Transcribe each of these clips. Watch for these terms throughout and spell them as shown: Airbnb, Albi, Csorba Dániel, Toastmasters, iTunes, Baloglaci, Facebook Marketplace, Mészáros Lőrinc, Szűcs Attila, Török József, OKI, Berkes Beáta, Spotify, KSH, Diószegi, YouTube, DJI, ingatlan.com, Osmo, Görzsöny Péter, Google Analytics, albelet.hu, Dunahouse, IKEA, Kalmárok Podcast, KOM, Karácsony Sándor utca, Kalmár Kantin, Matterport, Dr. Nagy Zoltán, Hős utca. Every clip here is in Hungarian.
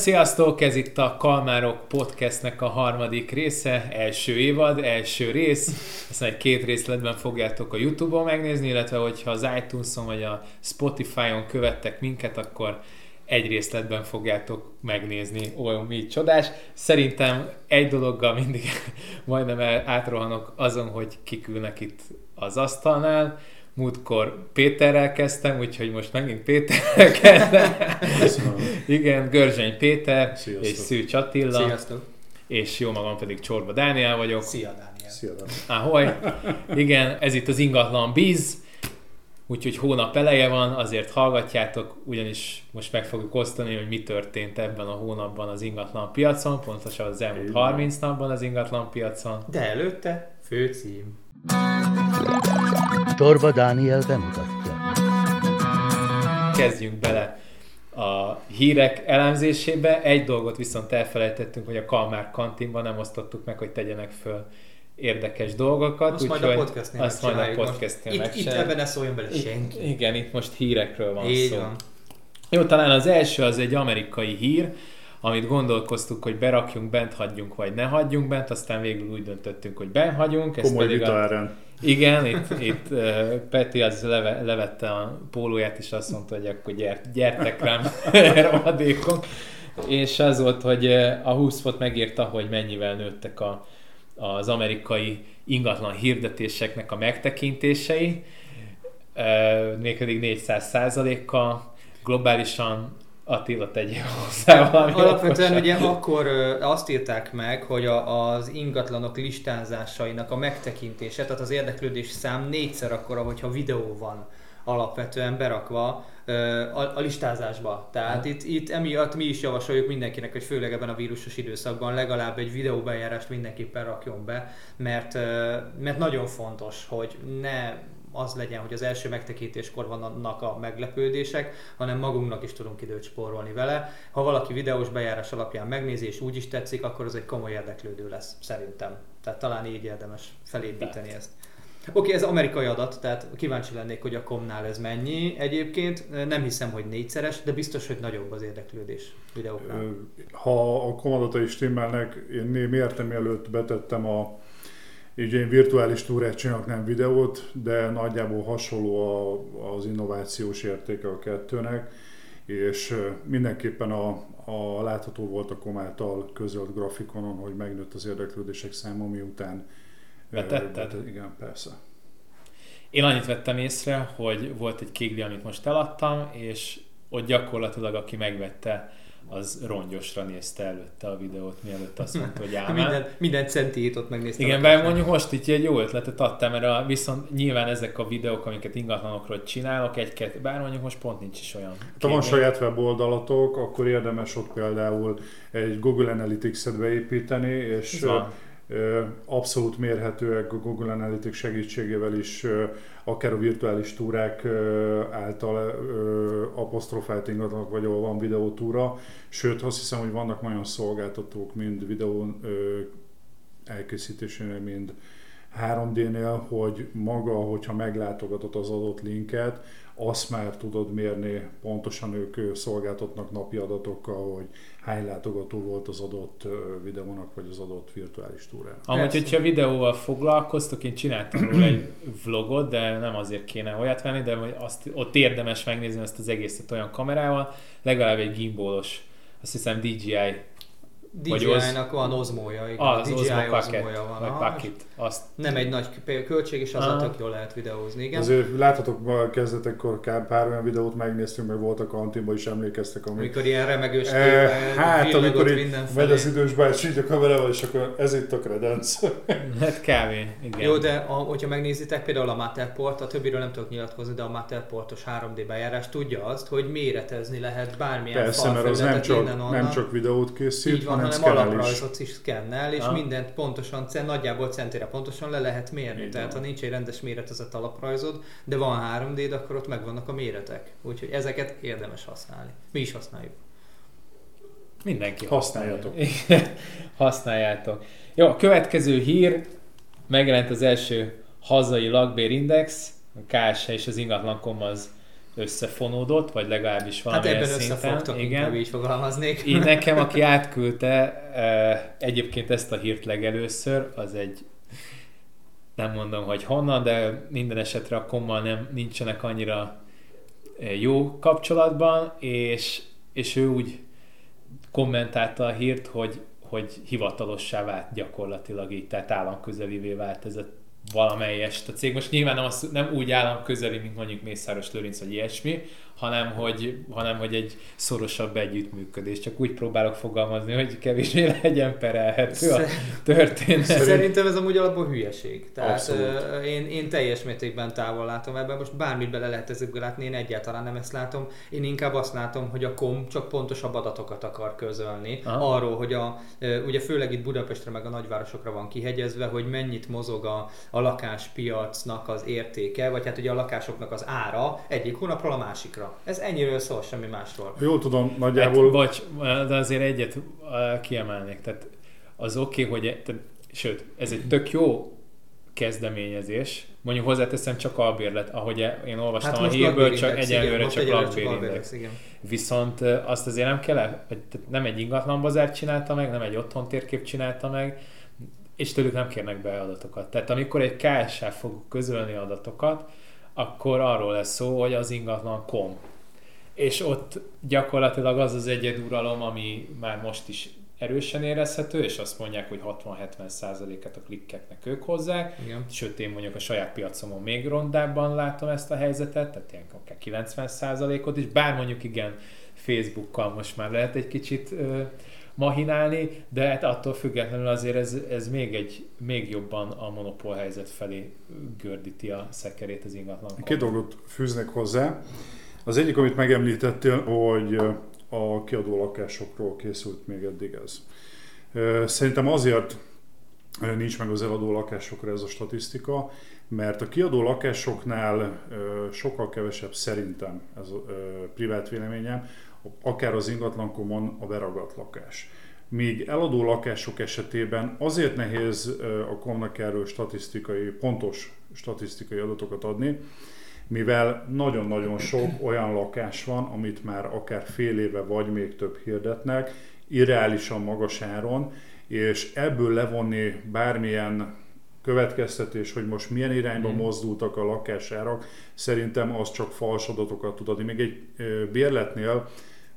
Sziasztok! Ez itt a Kalmárok Podcastnek a harmadik része, első évad, első rész. Ezt egy két részletben fogjátok a YouTube-on megnézni, illetve hogyha az iTunes-on vagy a Spotify-on követtek minket, akkor egy részletben fogjátok megnézni. Ó, mi csodás! Szerintem egy dologgal mindig majdnem átrohanok azon, hogy kikülnek itt az asztalnál. Múltkor Péterrel kezdtem, úgyhogy most megint Péterrel kezdem. Igen, Görzsöny Péter. Sziasztok. És Szűcs Attila. Sziasztok. És jó magam pedig Csorba Dániel vagyok. Szia Dániel. Szia Dániel. Ahoy. Igen, ez itt az ingatlan biz, úgyhogy hónap eleje van, azért hallgatjátok, ugyanis most meg fogjuk osztani, hogy mi történt ebben a hónapban az ingatlan piacon, pontosan az elmúlt 30 napban az ingatlan piacon. De előtte főcím. Csorba Dániel bemutatja. Kezdjünk bele a hírek elemzésébe. Egy dolgot viszont elfelejtettünk, hogy a Kalmár Kantinban nem osztottuk meg, hogy tegyenek föl érdekes dolgokat. Azt majd a podcastnél megcsináljuk. Itt ebben ne szóljon bele senki. Igen, itt most hírekről van szó. Jó, talán az első az egy amerikai hír, amit gondolkoztuk, hogy berakjunk, bent hagyjunk, vagy ne hagyjunk bent, aztán végül úgy döntöttünk, hogy bent hagyunk. Komoly vita erre. Igen, itt Peti az levette a pólóját, és azt mondta, hogy akkor gyertek rám rohadékon. És az volt, hogy a 20 fot megírta, hogy mennyivel nőttek az amerikai ingatlan hirdetéseknek a megtekintései, mégpedig 400%-kal globálisan. Attila, tegyél hozzá valami. Alapvetően ugye akkor azt írták meg, hogy az ingatlanok listázásainak a megtekintése, tehát az érdeklődés szám 4-szer akkora, hogyha videó van alapvetően berakva a listázásba. Tehát itt emiatt mi is javasoljuk mindenkinek, hogy főleg ebben a vírusos időszakban legalább egy videóbejárást mindenképpen rakjon be, mert nagyon fontos, hogy ne az legyen, hogy az első megtekintéskor vannak a meglepődések, hanem magunknak is tudunk időt spórolni vele. Ha valaki videós bejárás alapján megnézi és úgy is tetszik, akkor az egy komoly érdeklődő lesz, szerintem. Tehát talán így érdemes felépíteni ezt. Oké, ez amerikai adat, tehát kíváncsi lennék, hogy a komnál ez mennyi egyébként. Nem hiszem, hogy 4-szeres, de biztos, hogy nagyobb az érdeklődés videóknál. Ha a kom adatai stimmelnek, én mértem előtt betettem ugye én virtuális túrát csinálok, nem videót, de nagyjából hasonló az innovációs értéke a kettőnek, és mindenképpen a látható volt a KOM által közölt grafikonon, hogy megnőtt az érdeklődések száma, miután betetted. Igen, persze. Én annyit vettem észre, hogy volt egy kégli, amit most eladtam, és ott gyakorlatilag aki megvette, az rongyosra nézte előtte a videót, mielőtt azt mondta, hogy ámán. Minden centiét ott megnéztem. Igen, mert mondjuk most itt egy jó ötletet adtam, mert viszont nyilván ezek a videók, amiket ingatlanokról csinálok, bár mondjuk most pont nincs is olyan. Ha van saját weboldalatok, akkor érdemes ott például egy Google Analytics-et beépíteni, és abszolút mérhetőek a Google Analytics segítségével is, akár a virtuális túrák által apostrofált ingatlanok, vagy ahol van videótúra. Sőt, azt hiszem, hogy vannak nagyon szolgáltatók, mind videó elkészítésénél, mind 3D-nél, hogy maga, hogyha meglátogatod az adott linket, azt már tudod mérni, pontosan ők szolgáltatnak napi adatokkal, hogy hány látogató volt az adott videónak, vagy az adott virtuális túrán. Amúgy, hogyha videóval foglalkoztok, én csináltam róla egy vlogot, de nem azért kéne olyat venni, de ott érdemes megnézni ezt az egészet olyan kamerával, legalább egy gimbalos, azt hiszem DJI-nak van Osmo-ja, igen. Az Osmo-ja van. Packet. Nem egy nagy költség, és azzal tök jól lehet videózni, igen. Azért láthatok, a kezdetekkor pár olyan videót megnéztünk, meg volt a kantinban is, emlékeztek, amikor ilyen remegős amikor megy az idős bácsi így a kamerával, és akkor ez itt a kredenc. Hát kávé, igen. Jó, de hogyha megnézitek például a Matterport, a többiről nem tudok nyilatkozni, de a Matterportos 3D bejárás tudja azt, hogy méretezni lehet bármilyen falfelületet innen onnan. Nem csak videót készít, hanem alaprajzot is szkennel, és mindent pontosan, nagyjából centire pontosan le lehet mérni. Így tehát van. Ha nincs egy rendes méretezett alaprajzod, de van 3D-d, akkor ott megvannak a méretek. Úgyhogy ezeket érdemes használni. Mi is használjuk. Mindenki használjátok. Jó, a következő hír, megjelent az első hazai lakbérindex, a KSH és az ingatlan.com az összefonódott, vagy legalábbis valami szinten. Hát ebben összefogtok, igen. Így fogalmaznék. Én nekem, aki átküldte egyébként ezt a hírt legelőször, az egy, nem mondom, hogy honnan, de minden esetre a kommal nem nincsenek annyira jó kapcsolatban, és ő úgy kommentálta a hírt, hogy hivatalossá vált gyakorlatilag így, tehát államközelivé vált ez a valamelyest a cég. Most nyilván nem úgy államközeli, mint mondjuk Mészáros Lőrinc vagy ilyesmi, hanem hogy egy szorosabb együttműködés. Csak úgy próbálok fogalmazni, hogy kevésbé legyen perelhető a történet. Szerintem ez amúgy alapból hülyeség. Tehát én teljes mértékben távol látom ebben, most bármit bele lehet ezekből látni, én egyáltalán nem ezt látom. Én inkább azt látom, hogy a KOM csak pontosabb adatokat akar közölni. Aha. Arról, hogy ugye főleg itt Budapestre meg a nagyvárosokra van kihegyezve, hogy mennyit mozog a lakáspiacnak az értéke, vagy hát ugye a lakásoknak az ára egyik hónapról a másikra. Ez ennyiről szól, semmi másról. Jól tudom, nagyjából... Hát, bocs, de azért egyet kiemelnék. Tehát az oké, hogy... Sőt, ez egy tök jó kezdeményezés. Mondjuk hozzáteszem, csak albérlet, ahogy én olvastam a hírből, csak egyelőre csak albérindex. Viszont azt azért nem kell, nem egy ingatlanbazár csinálta meg, nem egy otthontérkép csinálta meg, és tőlük nem kérnek be adatokat. Tehát amikor egy KSH fog közölni adatokat, akkor arról lesz szó, hogy az ingatlan.com. És ott gyakorlatilag az az egyeduralom, ami már most is erősen érezhető, és azt mondják, hogy 60-70%-et a klikkeknek ők hozzák. Igen. Sőt, én mondjuk a saját piacomon még rondábban látom ezt a helyzetet, tehát ilyen akár 90%-ot is, bár mondjuk igen, Facebookkal most már lehet egy kicsit mahinálni, de hát attól függetlenül azért ez még jobban a monopól helyzet felé gördíti a szekerét az ingatlanokon. Két dolgot fűznek hozzá. Az egyik, amit megemlítettél, hogy a kiadó lakásokról készült még eddig ez. Szerintem azért nincs meg az eladó lakásokra ez a statisztika, mert a kiadó lakásoknál sokkal kevesebb, szerintem, ez a privát véleményem, akár az ingatlankomon a beragadt lakás. Míg eladó lakások esetében azért nehéz a komnak erről pontos statisztikai adatokat adni, mivel nagyon-nagyon sok olyan lakás van, amit már akár fél éve vagy még több hirdetnek, irreálisan magas áron, és ebből levonni bármilyen következtetés, hogy most milyen irányba mozdultak a lakásárak, szerintem az csak fals adatokat tud adni. Még egy bérletnél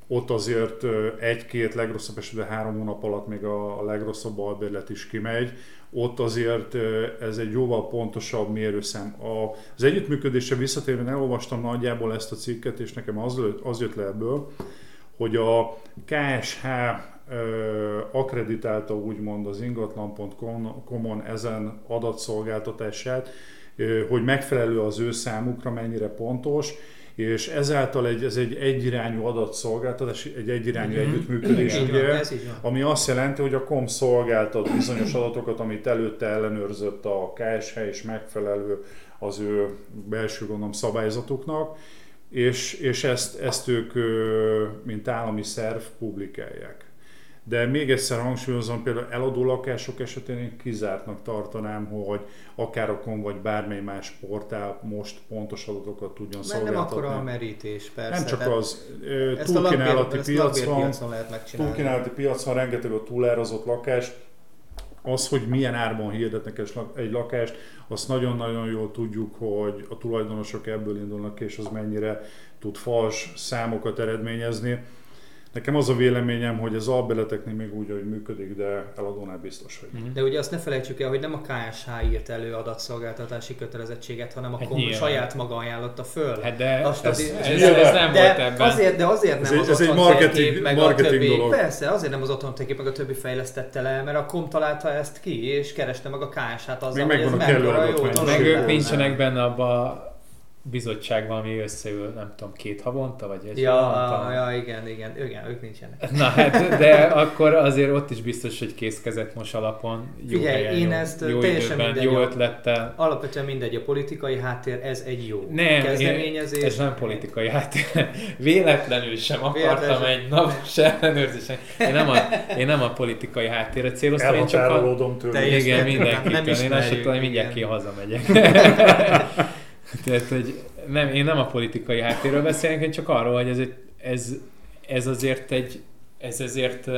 ott azért 1-2, legrosszabb esetben 3 hónap alatt még a legrosszabb albérlet is kimegy. Ott azért ez egy jóval pontosabb mérőszám. Az együttműködésre visszatérve elolvastam nagyjából ezt a cikket, és nekem az jött le ebből, hogy a KSH akkreditálta úgymond az ingatlan.com-on ezen adatszolgáltatását, hogy megfelelő az ő számukra, mennyire pontos, és ezáltal ez egy egyirányú adatszolgáltatás, egy egyirányú együttműködés, ugye, ami azt jelenti, hogy a KOM szolgáltat bizonyos adatokat, amit előtte ellenőrzött a KSH, és megfelelő az ő belső, gondolom, szabályzatuknak, és ezt ők, mint állami szerv, publikálják. De még egyszer hangsúlyozom, például eladó lakások esetén én kizártnak tartanám, hogy akár a KOM vagy bármely más portál most pontos adatokat tudjon szolgáltatni. Nem akkora a merítés, persze. Nem csak az túlkínálati piac van, rengeteg a túlárazott lakás. Az, hogy milyen árban hirdetnek egy lakást, azt nagyon-nagyon jól tudjuk, hogy a tulajdonosok ebből indulnak, és az mennyire tud fals számokat eredményezni. Nekem az a véleményem, hogy az albeleteknél még úgy, hogy működik, de eladónál biztos, hogy. De ugye azt ne felejtsük el, hogy nem a KSH írt elő adatszolgáltatási kötelezettséget, hanem a KOM saját maga ajánlotta föl. Hát de ez nem volt ebben. Azért nem az otthontérkép, meg a többi. Persze, azért nem az otthontérkép, meg a többi fejlesztette le, mert a KOM találta ezt ki, és kereste meg a KSH-t azzal, hogy ez mekkora jó dolog. Nincsenek benne abban bizottságban, ami összeül, nem tudom, 2 havonta, vagy egy havonta. Ja, igen, ők nincsenek. Na hát, de akkor azért ott is biztos, hogy készkezetmos alapon, jó helyen, jó időben, jó ötlettel. Alapvetően mindegy, a politikai háttér, ez egy jó kezdeményezés. Ez nem politikai háttér. Véletlenül sem akartam egy napos ellenőrzésen. Én nem a politikai háttérre céloztam, én csak a... Igen, mindenkitől. Én azt mondtam, hogy mindjárt ki hazamegyek. Tehát, hogy Nem, én nem a politikai háttérről beszélek, én csak arról, hogy ez azért,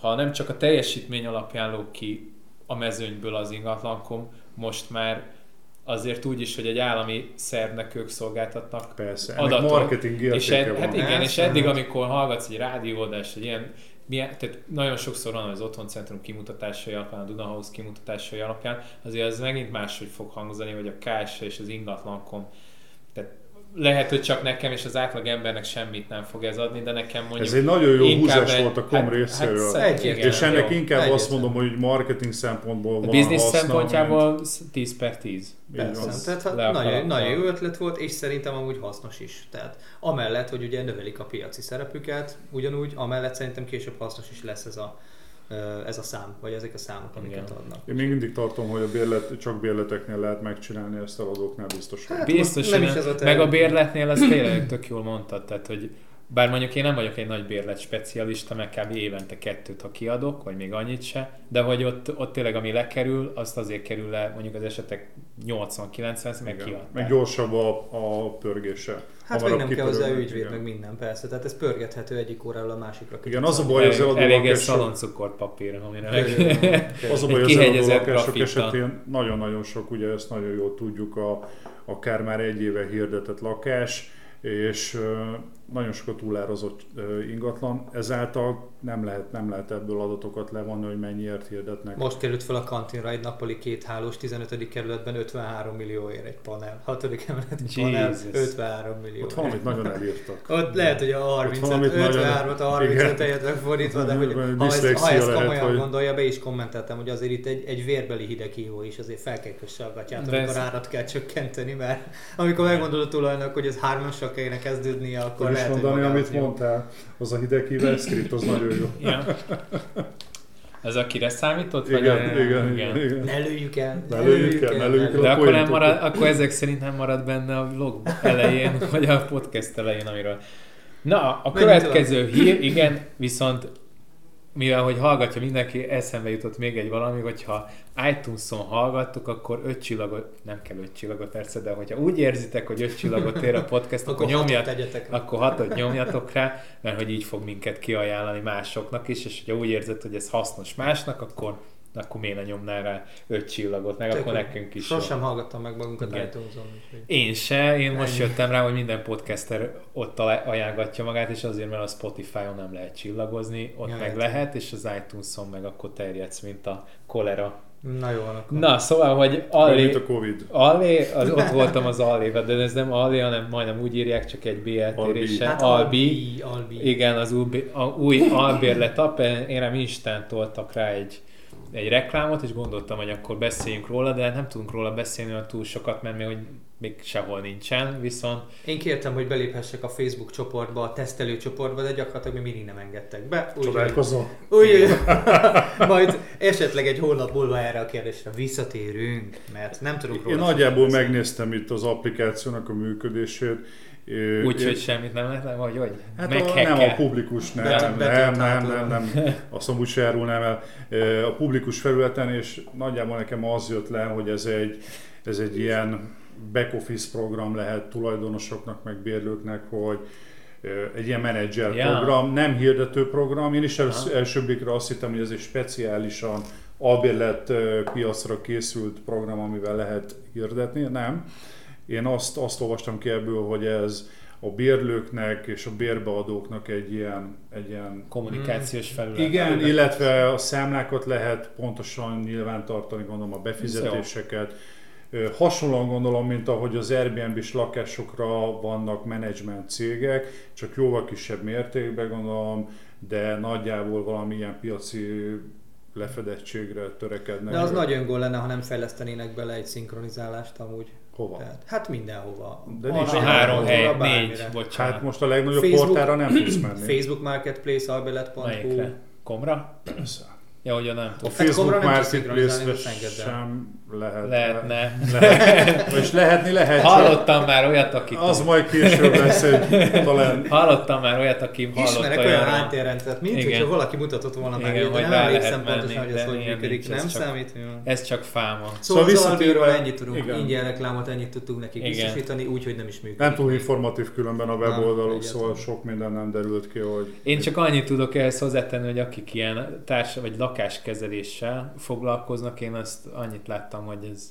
ha nem csak a teljesítmény alapján lóg ki a mezőnyből az ingatlankom, most már azért úgy is, hogy egy állami szervnek ők szolgáltatnak persze, adatot. Marketing értéke van. Hát igen, és eddig, amikor hallgatsz egy rádióadást, egy ilyen, tehát nagyon sokszor van az otthoncentrum kimutatásai alapján, a Dunahouse kimutatásai alapján, azért az megint máshogy fog hangzani, hogy a KSH és az ingatlankom. Tehát lehet, hogy csak nekem és az átlag embernek semmit nem fog ez adni, de nekem mondjuk... Ez egy nagyon jó húzás volt a kom részéről. Hát és ennek jó, inkább egyetlen. Azt mondom, hogy marketing szempontból van a haszna. A biznisz szempontjából mint... 10/10. Tehát nagyon jó ötlet volt, és szerintem amúgy hasznos is. Tehát amellett, hogy ugye növelik a piaci szerepüket, ugyanúgy amellett szerintem később hasznos is lesz ez a szám, vagy ezek a számok, amiket adnak. Én még mindig tartom, hogy csak bérleteknél lehet megcsinálni, ezt eladóknál biztos. Hát, biztosan, meg a bérletnél az tényleg tök jól mondtad, tehát, hogy bár mondjuk én nem vagyok egy nagy bérlet specialista, meg kb. Évente 2, ha kiadok, vagy még annyit se, de hogy ott tényleg ami lekerül, azt azért kerül le mondjuk az esetek 80-90, meg kiadták. Meg gyorsabb a pörgése. Hát meg nem kell hozzá ügyvéd, meg minden, persze. Tehát ez pörgethető egyik óráról a másikra. Igen, az a baj, az eladó lakások... Elég egy szaloncukkorpapír, amire az a baj, az eladó lakások esetén nagyon-nagyon sok, ugye ezt nagyon jól tudjuk, akár már egy éve hirdetett lakás, és nagyon sokat túlárazott ingatlan, ezáltal nem lehet ebből adatokat levonni, hogy mennyiért hirdetnek. Most került fel a kantinra egy nappali kéthálós 15. kerületben 53 millióért egy panel, 6. emeleti panel, 53 millió. Ott valamit nagyon elírtak. Ott lehet, hogy a 53-at, a 35 helyet megfordítva, de hogy ha ezt komolyan gondolja, be is kommenteltem, hogy azért itt egy vérbeli hideghívó is, azért fel kell kösse a gatyát, amikor árat kell csökkenteni, mert amikor megmondod tulajnak, hogy ez 3-asra kellene kezdődnie, akkor lehet, hogy mondani, amit mondtál, az a hideghívás script, az nagyon jó. Ja. Ez akire számított? Igen. Ne lőjük el. De akkor ezek szerint nem marad benne a vlog elején, vagy a podcast elején, amiről. Na, a következő hír, igen, viszont mivel, hogy hallgatja mindenki, eszembe jutott még egy valami, hogyha iTunes-on hallgattuk, akkor 5 csillagot, nem kell 5 csillagot persze, de hogyha úgy érzitek, hogy 5 csillagot ér a podcast, akkor 6-ot nyomjatok rá, mert hogy így fog minket kiajánlani másoknak is, és hogyha úgy érzed, hogy ez hasznos másnak, akkor miért ne nyomnál rá 5 csillagot, meg akkor nekünk is. Sosem hallgattam meg magunkat iTunes-on. Én se, én most jöttem rá, hogy minden podcaster ott ajánlgatja magát, és azért, mert a Spotify-on nem lehet csillagozni, ott meg lehet, és az iTunes-on meg akkor terjedsz, mint a kolera. Na jó, akkor. Na, szóval, hogy Allé, ott voltam az Allével, de ez nem Allé, hanem majdnem úgy írják, csak egy B-eltéréssel. Albi. Igen, az új albérletap, én nem instant toltak rá egy reklámot, és gondoltam, hogy akkor beszéljünk róla, de nem tudunk róla beszélni olyan túl sokat, mert még sehol nincsen, viszont... Én kértem, hogy beléphessek a Facebook csoportba, a tesztelő csoportba, de gyakorlatilag mi mindig nem engedtek be. Csodálkozom. Majd esetleg egy hónap múlva erre a kérdésre visszatérünk, mert nem tudunk róla... Én nagyjából megnéztem itt az applikációnak a működését. Úgyhogy semmit nem lehet, vagy? Hát nem a publikus, nem. Azt amúgy se járulnám el. A publikus felületen, és nagyjából nekem az jött le, hogy ez egy ilyen back-office program lehet tulajdonosoknak, meg bérlőknek, hogy egy ilyen menedzser program, nem hirdető program. Én is elsőbbikre azt hittem, hogy ez egy speciálisan albérlet piacra készült program, amivel lehet hirdetni, nem. Én azt olvastam ki ebből, hogy ez a bérlőknek és a bérbeadóknak egy ilyen kommunikációs felület. Igen, illetve a számlákat lehet pontosan nyilvántartani, gondolom a befizetéseket. Hasonlóan gondolom, mint ahogy az Airbnb-s lakásokra vannak menedzsment cégek, csak jóval kisebb mértékben gondolom, de nagyjából valami ilyen piaci lefedettségre törekednek. De az nagy öngól lenne, ha nem fejlesztenének bele egy szinkronizálást amúgy. Hova? Hát mindenhova. De nincs 3, 4, bocsánat. Hát most a legnagyobb portára nem tudsz menni. Facebook Marketplace, albelet.hu. Komra? Persze. Ja, ugye nem. A Facebook Marketplace sem lehetne. Most lehetne. Hallottam már olyat, aki... Az majd később lesz, talán. Hallottam már olyat, aki hallotta. Ismerek olyan háttérrendszert, mint hogyha valaki mutatott volna már, de nem emlékszem pontosan, hogy ez hogy működik. Nem számít? Ez csak fáma. Szóval visszatérve ennyit tudunk, ingyen reklámot ennyit tudtunk nekik biztosítani, úgyhogy nem is működik. Nem túl informatív különben a weboldaluk, szóval sok minden nem derült ki, hogy... Én csak annyit tudok ehhez hozzátenni, hogy akik ilyen társa vagy lakáskezeléssel foglalkoznak, én azt annyit láttam, hogy ez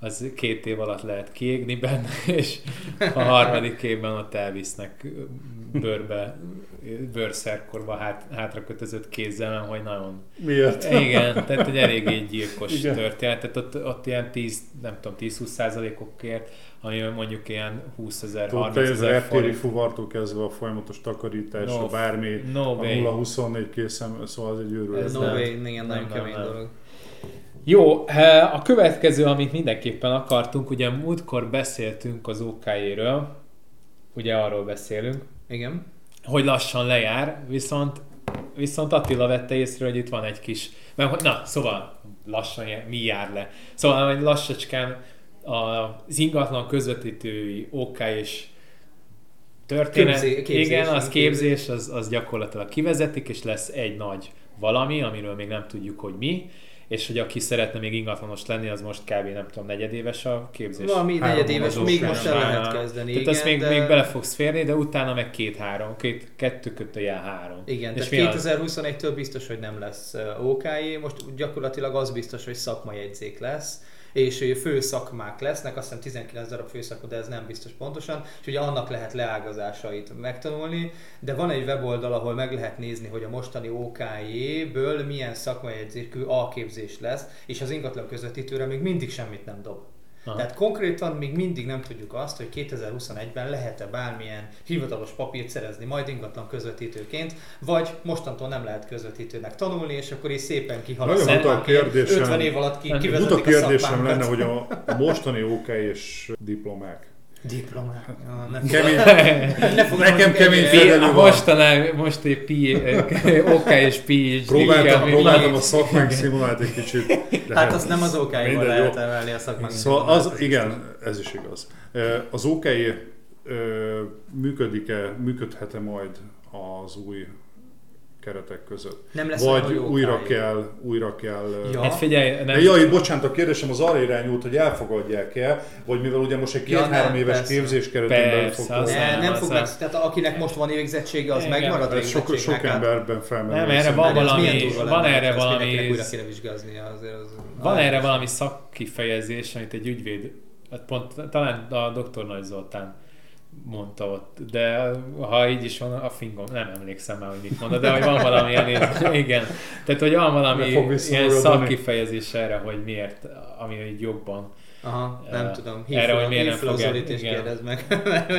az 2 év alatt lehet kiégni benne, és a 3. évben ott elvisznek bőrbe, bőrszerkorba hátrakötözött kézzel, hogy nagyon... Miért? Igen, tehát egy eléggé gyilkos történet. Tehát ott ilyen 10-20%-okért, ami mondjuk ilyen 20,000-30,000 forint. Tehát ez fuvartól kezdve a folyamatos takarításra, no, bármi, no a 0-24 készem, szóval az egy őrület. Ez no way, igen, nagyon kemény dolog. Jó, a következő, amit mindenképpen akartunk, ugye múltkor beszéltünk az OKI-ről, ugye arról beszélünk, igen, hogy lassan lejár, viszont Attila vette észre, hogy itt van egy kis, na szóval lassan mi jár le. Szóval lassacskán az ingatlan közvetítői OKI-s történet, képzés, az gyakorlatilag kivezetik, és lesz egy nagy valami, amiről még nem tudjuk, hogy mi. És hogy aki szeretne még ingatlanos lenni, az most kb. Nem tudom, 4 éves a képzés. Valami 4 éves, még most el lehet kezdeni. Tehát ezt még bele fogsz férni, de utána meg 2-3, 2-3. Igen, és tehát 2021-től biztos, hogy nem lesz OKI, most gyakorlatilag az biztos, hogy szakmajegyzék lesz, és fő szakmák lesznek, azt hiszem 19 darab főszakma, de ez nem biztos pontosan, és ugye annak lehet leágazásait megtanulni, de van egy weboldal, ahol meg lehet nézni, hogy a mostani OKJ-ből milyen szakmajegyzékű alképzés lesz, és az ingatlan közvetítőre még mindig semmit nem dob. Aha. Tehát konkrétan még mindig nem tudjuk azt, hogy 2021-ben lehet-e bármilyen hivatalos papírt szerezni majd ingatlan közvetítőként, vagy mostantól nem lehet közvetítőnek tanulni, és akkor így szépen kihalad. Nagyon a kérdésem, 50 év alatt kivezetik a kérdésem lenne, hogy a mostani OKI-s diplomák. Nekem kemény fedelő van. Most egy OKI és PhD. Próbáltam a szakmánk szimulát egy kicsit. Hát azt nem az OKI-ból lehet emelni a szakmánk. Szóval az, igen, ez is igaz. Az OKI működhet-e majd az új keretek között? Nem lesz. Vagy újra kell... Ja. Hát figyelj... Nem. Jaj, bocsánat, a kérdésem az arra irányult, hogy elfogadják-e, vagy mivel ugye most egy 2-3 éves képzés keretében fog... Nem fog meg... Tehát akinek most van végzettsége, az megmarad a végzettségnek. Sok emberben felmerül. Nem, erre van erre valami szakkifejezés, amit egy ügyvéd... Pont talán a Dr. Nagy Zoltán mondta ott, de ha így is van, a fingom, nem emlékszem már, hogy mit mondta, de hogy van valami ilyen, igen, tehát hogy van valami ilyen szakkifejezés erre, hogy miért, ami így jobban. Aha, nem tudom, hívflozolítést kérdez meg.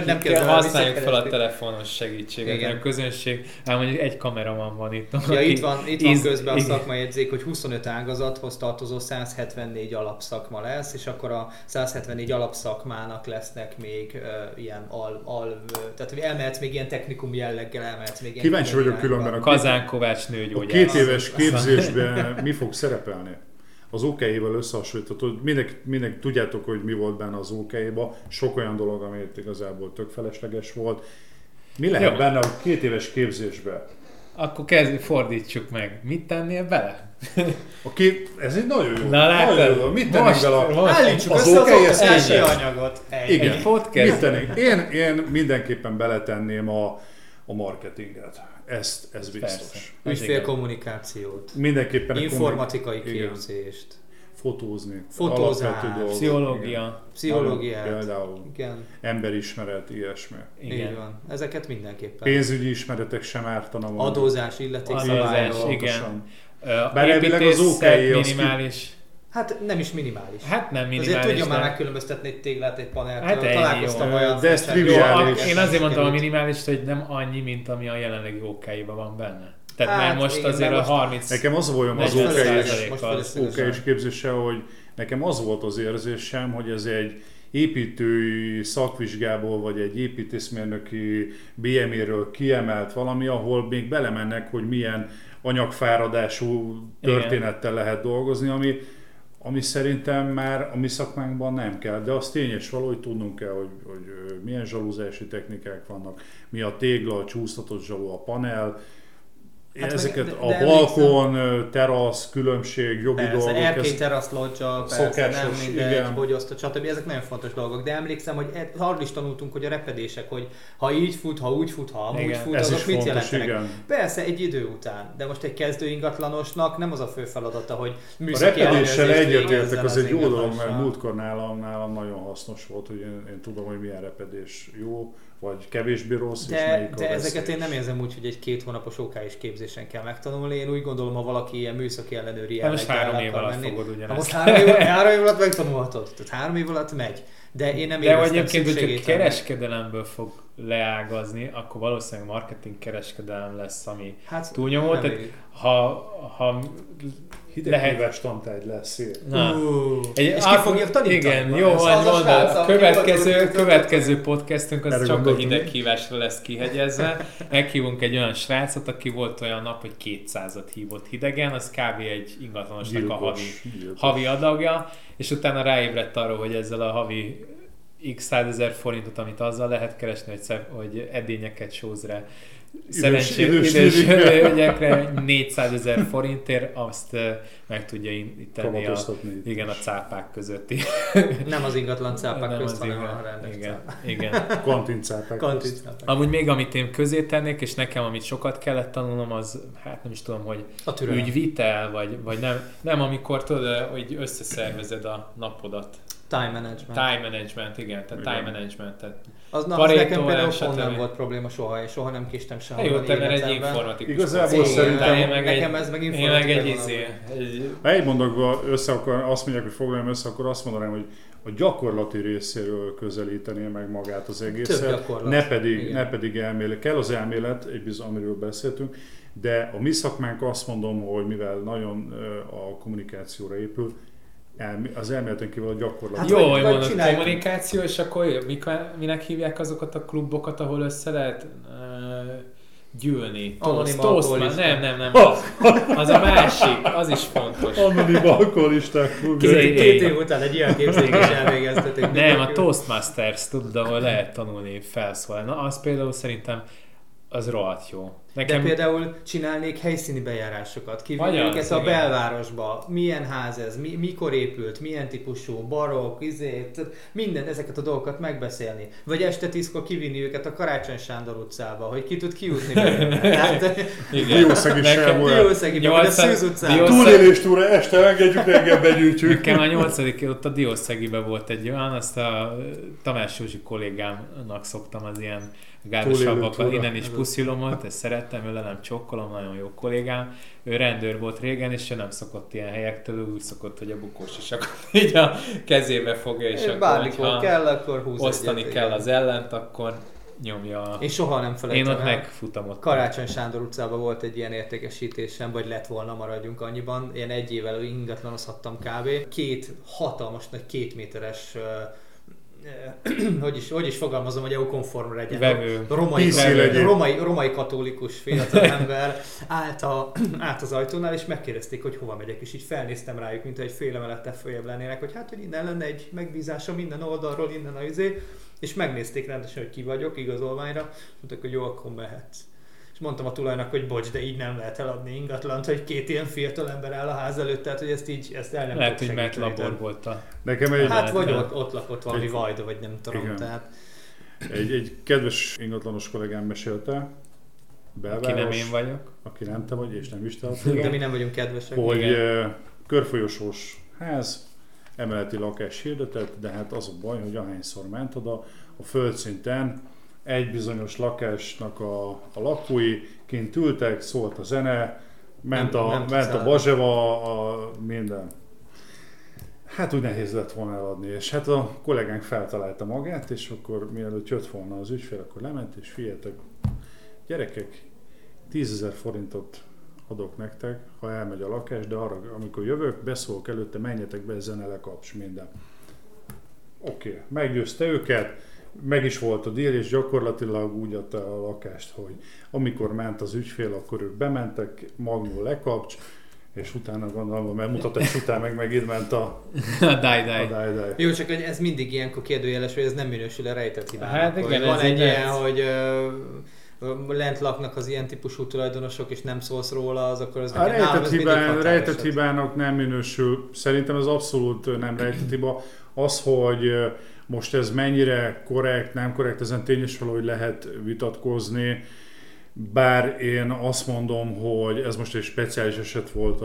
Nem kell, használjuk fel a telefonos segítséget, mert a közönség, mondjuk egy kameraman van itt. Ja, itt van közben a szakmajegyzék, hogy 25 ágazathoz tartozó 174 alapszakma lesz, és akkor a 174 alapszakmának lesznek még ilyen tehát elmehetsz még ilyen technikum jelleggel, elmehetsz még ilyen... Kíváncsi vagyok különben a Kazán Kovács nőgyógyász. A 2 éves képzésben mi fog szerepelni? Az OKI-val összehasonlítható, hogy mindenki tudjátok, hogy mi volt benne az OKI-ba, sok olyan dolog, ami igazából tök felesleges volt. Mi lehet benne a 2 éves képzésben? Akkor fordítsuk meg. Mit tennél bele? Ez egy nagyon jó. Na látod, mit tennék bele? Állítsuk össze az oktatási anyagot. Igen, mit tennék? Én mindenképpen beletenném a marketinget. Ez biztos. Ügyfélkommunikációt. Mindenképpen. Informatikai képzést. Fotózni. Fotózás. Pszichológia. Igen. Emberismeret, ilyesmi. Így van. Ezeket mindenképpen. Pénzügyi ismeretek sem ártanak. Adózás, illetékszabályok. Igen. Bár elvileg az OKI minimális. Hát nem is minimális. Hát nem minimális. Azért tudja már megkülönböztetni egy téglát egy paneltől. Hát találkoztam olyan. De ez triviális. Én azért mondtam a minimális, hogy nem annyi, mint ami a jelenlegi OKI-ban van benne. Tehát már most igen, azért a 30... Nekem az volt az OKI-s képzése, hogy nekem az volt az érzésem, hogy ez egy építői szakvizsgából, vagy egy építészmérnöki BME-ről kiemelt valami, ahol még belemennek, hogy milyen anyagfáradású történettel lehet dolgozni, ami szerintem már a mi szakmánkban nem kell, de az tény és való, hogy tudnunk kell, hogy milyen zsalúzási technikák vannak, mi a tégla, a csúsztatott zsaló, a panel, ezeket de a balkon, terasz, különbség, jogi persze, dolgok. Erkély, terasz, lodzsa, persze, nem mindegy, fogyasztott, stb. Ezek nagyon fontos dolgok, de emlékszem, hogy arról is tanultunk, hogy a repedések, hogy ha így fut, ha úgy fut, ha amúgy fut, azok mit jelentenek. Igen. Persze egy idő után, de most egy kezdő ingatlanosnak nem az a fő feladata, hogy műszaki ellenőrzést végezzen az ingatlanosnak. A repedéssel egyetértek, az egy jó dolog, mert múltkor nálam nagyon hasznos volt, hogy én tudom, hogy milyen repedés jó, vagy kevésbé rossz, és melyik de ezeket én nem érzem úgy, hogy egy 2 hónapos OK-s képzésen kell megtanulni. Én úgy gondolom, ha valaki ilyen műszaki ellenőri elmegy, kell menni. Most 3 év alatt megtanulhatod. Tehát 3 év alatt megy. De én nem éreztem szükségét. De hogyha kereskedelemből fog leágazni, akkor valószínűleg marketing kereskedelem lesz, ami túlnyomó. Tehát ha hidegéves tantárgy lesz. És ki fogják tanítani? Igen, jó, a következő podcastünk az csak a hideghívásra lesz kihegyezve. Meghívunk egy olyan srácot, aki volt olyan nap, hogy 200-at hívott hidegen, az kb. Egy ingatlanosnak a havi adagja, és utána ráébredt arra, hogy ezzel a havi x 100 000 forintot, amit azzal lehet keresni, hogy edényeket sóz rá, szerencsés ügyekre 400 000 forintért azt meg tudja itt tenni a cápák közötti. Nem az ingatlan cápák közt, hanem a rendes cápák. Kantin cápák közt. Amúgy még amit én közé tennék, és nekem amit sokat kellett tanulnom, az nem is tudom, hogy ügyvitel, vagy nem. Nem, amikor tudod, hogy összeszervezed a napodat. Time management, igen, tehát time management. Az nekem például nem volt probléma soha nem késtem sehol. Jó, te mert egy informatikus. Igazából szerintem nekem ez meg informatikus. Ha egy mondokban azt mondják, hogy foglaljam össze, akkor azt mondanám, hogy a gyakorlati részéről közelítenél meg magát az egészet, ne pedig elmélet. Kell az elmélet, amiről beszéltünk, de a mi szakmánk azt mondom, hogy mivel nagyon a kommunikációra épül, az elméleten kívül a gyakorlat. Jó, hogy mondod, kommunikáció, és akkor minek hívják azokat a klubokat, ahol össze lehet gyűlni? Nem. Az a másik, az is fontos. Anonim alkoholisták klub. 2 év után egy ilyen képzést is elvégeztetek. Nem, a Toastmasters, tudod, ahol lehet tanulni felszólalni. Na, az például szerintem az rohadt jó. De például csinálnék helyszíni bejárásokat, kivinnék ezt a belvárosba, milyen ház ez, mikor épült, milyen típusú, barokk, minden ezeket a dolgokat megbeszélni. Vagy este 10-kor kivinni őket a Karácsony Sándor utcába, hogy ki tud kijutni belőle. Diószegi sem volt. Diószegi, vagy a Szűz utcába. Túléléstúra este engedjük, reggel begyűjtjük. Nekem a 8. ott a Diószegiben volt egy olyan, azt a Tamás Józsi kollégámnak szoktam az ilyen gárdasabbakat, innen is puszilom ott, ezt szerettem, ölelem, csokkolom, nagyon jó kollégám. Ő rendőr volt régen, és ő nem szokott ilyen helyektől, úgy szokott, hogy a bukós isakat így a kezébe fogja, és akkor kell, akkor húz osztani egyet, kell igen. Az ellent, akkor nyomja. Én soha nem felejtem. Én ott megfutam ott. Karácsony Sándor utcában volt egy ilyen értékesítésem, vagy lett volna, maradjunk annyiban. Én 1 évvel ingatlanozhattam kb. 2 hatalmas, 2 méteres hogy is fogalmazom, hogy EU-konform legyen. Romai katolikus fiatalember állt az ajtónál, és megkérdezték, hogy hova megyek, és így felnéztem rájuk, mintha egy fél emelettel följebb lennének, hogy hogy innen lenne egy megbízása minden oldalról, innen a izé, és megnézték rendesen, hogy ki vagyok igazolványra, mondták, hogy jó, akkor mehetsz. És mondtam a tulajnak, hogy bocs, de így nem lehet eladni ingatlant, hogy 2 ilyen fiatal ember áll a ház előtt, tehát hogy ezt el nem lehet, hogy mert labor volt a... vagy ott lakott valami vajda, vagy nem tudom, tehát... Egy kedves ingatlanos kollégám mesélte, belváros... Aki nem én vagyok. Aki nem te vagy, és nem is te vagy. De mi nem vagyunk kedvesek. Hogy körfolyosós ház, emeleti lakás hirdetett, de hát az a baj, hogy ahányszor ment oda, a földszinten egy bizonyos lakásnak a lakói kint ültek, szólt a zene, ment a bazseva, minden. Hát úgy nehéz lett volna eladni, és hát a kollégánk feltalálta magát, és akkor mielőtt jött volna az ügyfél, akkor lement, és figyeltek, gyerekek, 10 000 forintot adok nektek, ha elmegy a lakás, de arra, amikor jövök, beszólok előtte, menjetek be, zene, lekaps, minden. Oké, meggyőzte őket, meg is volt a deal, és gyakorlatilag úgy adta a lakást, hogy amikor ment az ügyfél, akkor ők bementek, magnó lekapcs, és utána gondolom, mert mutatás után meg megint ment a die-die. Jó, csak hogy ez mindig ilyenkor kérdőjeles, hogy ez nem minősül a rejtett hibának. Hát igen, van egy ilyen, hogy lent laknak az ilyen típusú tulajdonosok, és nem szólsz róla, az akkor ez a nekem rejtett hibának nem minősül. Szerintem ez abszolút nem rejtett hiba. Az, hogy most ez mennyire korrekt, nem korrekt, ezen tényes valahogy lehet vitatkozni. Bár én azt mondom, hogy ez most egy speciális eset volt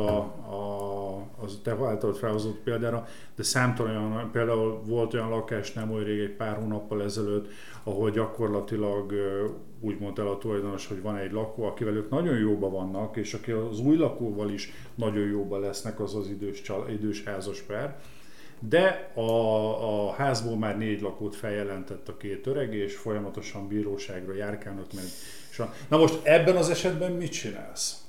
az te általad felhozott példára, de számtalan olyan, például volt olyan lakás nem olyan rég, egy pár hónappal ezelőtt, ahol gyakorlatilag úgy mondta el a tulajdonos, hogy van egy lakó, akivel ők nagyon jóban vannak, és aki az új lakóval is nagyon jóban lesznek, az az idős házaspár. De a házból már 4 lakót feljelentett a 2 öreg, és folyamatosan bíróságra járkálnak meg. Na most ebben az esetben mit csinálsz?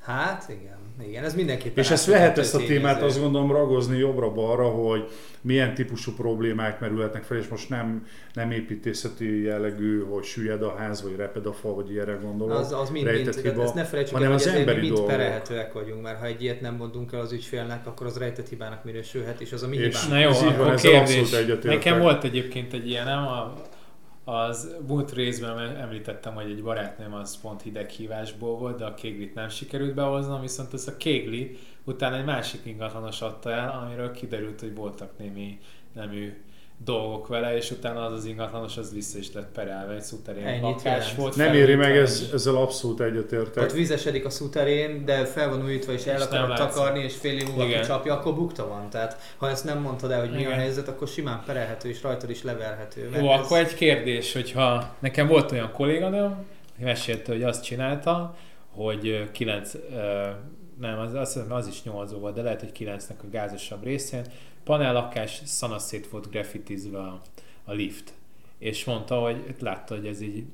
Hát igen, ez mindenképpen. És ezt lehet ezt a témát azt gondolom ragozni jobbra-balra, hogy milyen típusú problémák merülhetnek fel, és most nem építészeti jellegű, hogy süllyed a ház, vagy reped a fa, vagy ilyenre gondolok. Az mind hiba, ezt ne felejtsük el, hogy az emberi mi mind perelhetőek vagyunk, mert ha egy ilyet nem mondunk el az ügyfélnek, akkor az rejtett hibának minősülhet, és az a mi hibánk. Na jó, akkor kérdés. Nekem volt egyébként egy ilyen, az múlt részben említettem, hogy egy barátnőm az pont hideghívásból volt, de a kéglit nem sikerült behoznom, viszont ez a kégli utána egy másik ingatlanos adta el, amiről kiderült, hogy voltak némi nemű dolgok vele, és utána az ingatlanos az vissza is lett perelve, egy szuterén lakás volt. Nem éri meg, ezzel abszolút egyetértek. Ott vízesedik a szuterén, de fel van újítva, és el akarod takarni, és fél év múlva kicsapja, akkor bukta van. Tehát ha ezt nem mondtad el, hogy mi a helyzet, akkor simán perelhető, és rajtad is leverhető. Jó, akkor egy kérdés, hogyha nekem volt olyan kolléganőm, aki mesélte, hogy azt csinálta, hogy 9, nem, az is 8 volt, de lehet, hogy 9-nek a gázosabb részén, panellakás, szanaszét volt graffitizve a lift. És mondta, hogy látta, hogy ez így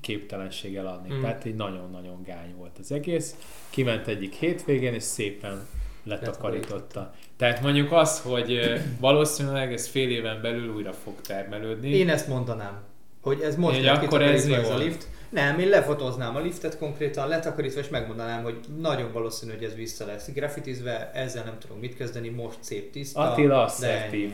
képtelenség eladni. Tehát így nagyon-nagyon gány volt az egész. Kiment egyik hétvégén, és szépen letakarította. Tehát mondjuk az, hogy valószínűleg ez fél éven belül újra fog termelődni. Én ezt mondanám, hogy ez most lett kitakarítva ez a lift. Nem, én lefotoznám a liftet konkrétan, letakarítva, és megmondanám, hogy nagyon valószínű, hogy ez vissza lesz graffitizve, ezzel nem tudunk mit kezdeni, most szép tiszta. Attila asszertív.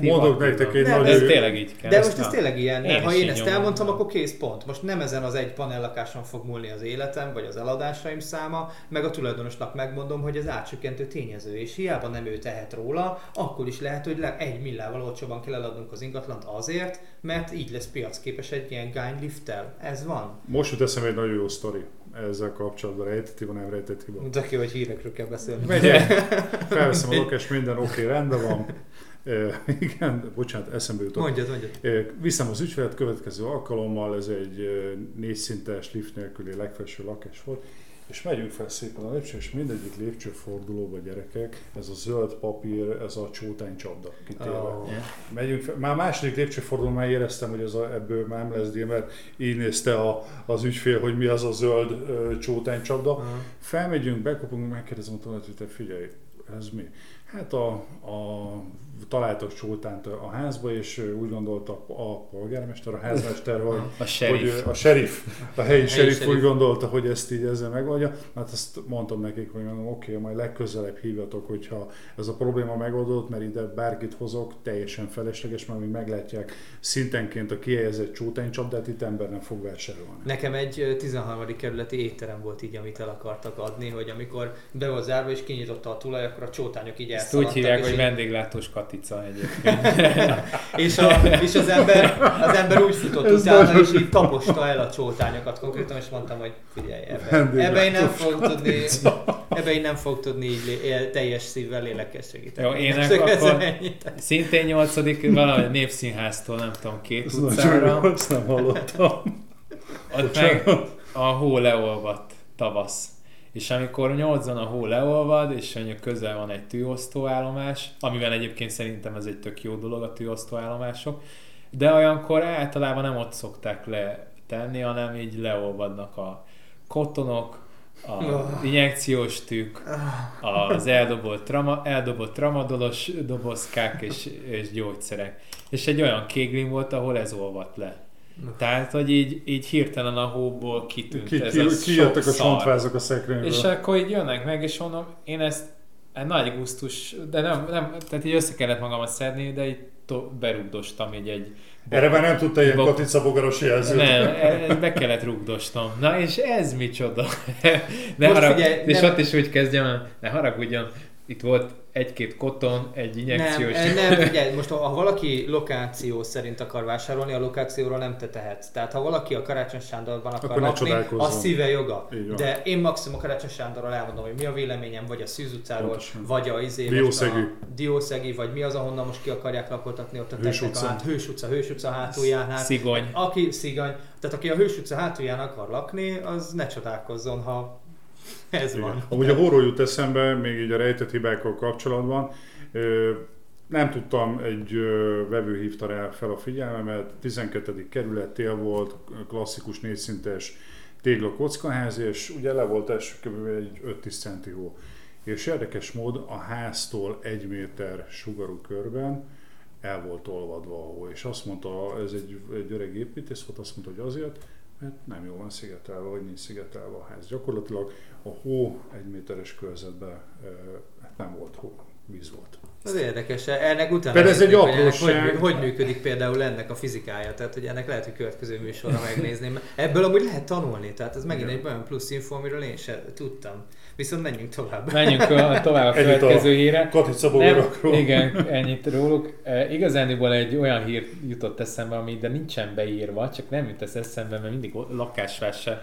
Mondok nektek egy nagy... Ez tényleg így kell. De most ez tényleg ilyen. Ha én ezt elmondtam, akkor kész pont. Most nem ezen az egy panellakáson fog múlni az életem, vagy az eladásaim száma, meg a tulajdonosnak megmondom, hogy ez átcsökkentő tényező, és hiába nem ő tehet róla, akkor is lehet, hogy egy millával olcsóban kell eladnunk az ingatlant azért, mert így lesz piacképes egy ilyen gányliftel. Ez van. Most jut eszembe egy nagyon jó sztori ezzel kapcsolatban, rejtett hiba, nem rejtett hiba. De ki vagy hírekről kell beszélni. Felveszem a lakást, minden oké, rendben van. Igen, bocsánat, eszembe jutott. Mondjad. Viszem az ügyfelet következő alkalommal, ez egy 4 szintes lift nélküli legfelső lakás volt, és megyünk fel szépen a lépcső, és mindegyik lépcsőfordulóba gyerekek, ez a zöld papír, ez a csótánycsapda kitérve. Oh. Megyünk fel, már második lépcsőfordulón már éreztem, hogy ez ebből már nem lesz díj, mert így nézte az ügyfél, hogy mi az a zöld csótánycsapda. Uh-huh. Felmegyünk, bekopunk, megkérdezem a tanárt, hogy te figyelj, ez mi? Hát találtak csótányt a házba, és úgy gondolta a polgármester, a házmester, a helyi sheriff úgy gondolta, hogy ezt így ezzel megoldja. Hát ezt mondtam nekik, hogy oké, majd legközelebb hívjatok, hogyha ez a probléma megoldódott, mert ide bárkit hozok, teljesen felesleges, mert még meglátják szintenként a kihelyezett csótánycsapdát, itt ember nem fog vásárolni. Nekem egy 13. kerületi étterem volt így, amit el akartak adni, hogy amikor be volt zárva és kinyitotta a tulaj, akkor a csótányok így elszaladtak. Ezt úgy hívják, hogy vendéglátós katica egyébként. és az ember úgy futott utána, és így taposta el a csótányokat konkrétan, és mondtam, hogy figyelj, ebbe én nem fog tudni így teljes szívvel lélekkel segíteni. Jó, én akkor szintén 8. valahogy Népszínháztól, nem tudom, 2 utcára. Azt nem hallottam. Ott meg a hó leolvadt tavasz. És amikor 8-ban a hó leolvad, és közel van egy tűosztóállomás, amivel egyébként szerintem ez egy tök jó dolog, a tűosztóállomások, de olyankor általában nem ott szokták letenni, hanem így leolvadnak a kotonok, az injekciós tükk, az eldobott tramadolos dobozkák és gyógyszerek. És egy olyan kéglin volt, ahol ez olvadt le. Tehát, hogy így hirtelen a hóból kitűnt ez a sok kijöttek a csontvázok a szekrényből. És akkor így jönnek meg, és mondom, én ezt nagy gusztus, de nem, tehát így össze kellett magamat szedni, de így berugdostam így egy... Erre már nem tudta ilyen katicabogaros jelzőt. Nem, be kellett rugdosnom. Na és ez micsoda. És ott is úgy kezdjem, ne haragudjon, itt volt egy-két koton, egy injekciós. Nem, ugye, most ha valaki lokáció szerint akar vásárolni, a lokációról nem te tehetsz. Tehát ha valaki a Karácsony Sándorban akar lakni, a szíve joga. De én maximum a Karácsony Sándorral elmondom, hogy mi a véleményem, vagy a Szűz utcáról, pontosan. Vagy a Diószegi, vagy mi az, ahonnan most ki akarják lakoltatni ott a Hős utca hátuljánál. Szigony. Aki szigony. Tehát aki a Hős utca hátulján akar lakni, az ne csodálkozzon, ha ez van. Amúgy a horror jut eszembe, még így a rejtett hibákkal kapcsolatban. Nem tudtam, egy vevő hívta rá fel a figyelmemet, 12. kerület tél volt, klasszikus négyszintes tégla kockaház, és ugye le volt kb. Egy 5-10 centi hó. És érdekes mód a háztól 1 méter sugarú körben el volt olvadva a hó. És azt mondta, ez egy öreg építész volt, azt mondta, hogy azért, mert nem jól van szigetelve, vagy nincs szigetelve a ház. Gyakorlatilag a hó 1 méteres körzetben nem volt hó, víz volt. Ez érdekes, ennek utána nézni, hogy működik például ennek a fizikája, tehát hogy ennek lehet, hogy következő műsorra megnézném. Ebből amúgy lehet tanulni, tehát ez megint egy olyan plusz info, amiről én sem tudtam. Viszont menjünk tovább. Menjünk tovább a következő híre. Igen, ennyit róluk. Igazániból egy olyan hír jutott eszembe, ami de nincsen beírva, csak nem jut eszembe, mert mindig lakásvásár,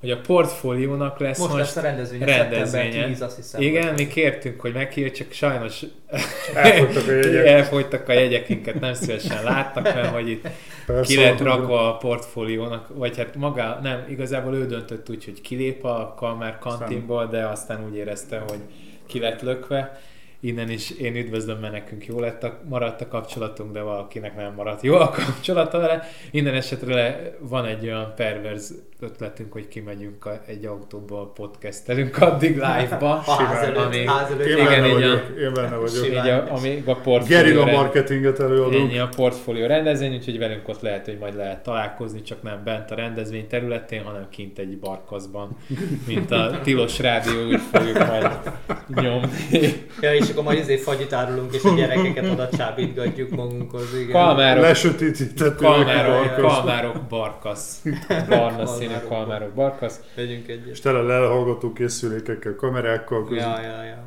hogy a portfóliónak lesz most a rendezvénye. Igen, mi kértünk, hogy meghívjuk, csak sajnos elfogytak a jegyekünket, nem szívesen láttak, mert hogy itt ki lett rakva a portfóliónak, vagy hát maga, nem, igazából ő döntött úgy, hogy kilép a Kalmár Kantinból, de aztán úgy érezte, hogy ki lett lökve. Innen is én üdvözlöm, mert nekünk jó maradt a kapcsolatunk, de valakinek nem maradt jó a kapcsolata vele. Innen esetre van egy olyan perverz ötletünk, hogy kimegyünk egy autóból, podcastelünk addig live-ba. Ház előtt. Én benne vagyok. Gerilla marketinget előadunk. A portfólió rendezvény, úgyhogy velünk ott lehet, hogy majd lehet találkozni, csak nem bent a rendezvény területén, hanem kint egy barkaszban, mint a Tilos Rádió, úgy fogjuk majd nyomni. Ja, és akkor majd fagyit árulunk, és a gyerekeket oda csábítgatjuk magunkhoz. Igen. Kalmárok Barkas. Barna színű Kalmárok Barkas. Vegyünk egyet. És tele lehallgató készülékekkel, kamerákkal között. Ja.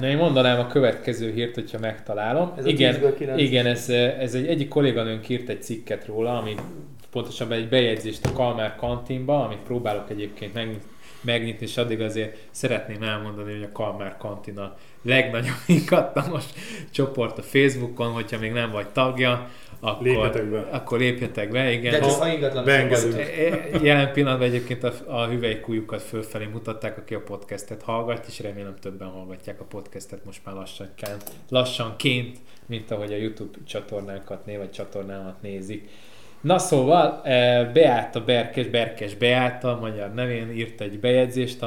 Na, én mondanám a következő hírt, hogyha megtalálom. Ez egyik kolléganőnk írt egy cikket róla, ami pontosabban egy bejegyzést a Kalmár Kantinba, amit próbálok egyébként megnyitni, és addig azért szeretném elmondani, hogy a Kalmár Kantin a legnagyobb ingatlanos csoport a Facebookon, hogyha még nem vagy tagja, akkor lépjetek be, igen. De csak ingatlan jelen pillanatban egyébként a hüvelykújukat fölfelé mutatták, aki a podcastet hallgat, és remélem többen hallgatják a podcastet most már lassanként, mint ahogy a YouTube csatornámat nézik. Na szóval, Berkes Beáta, magyar nevén írt egy bejegyzést,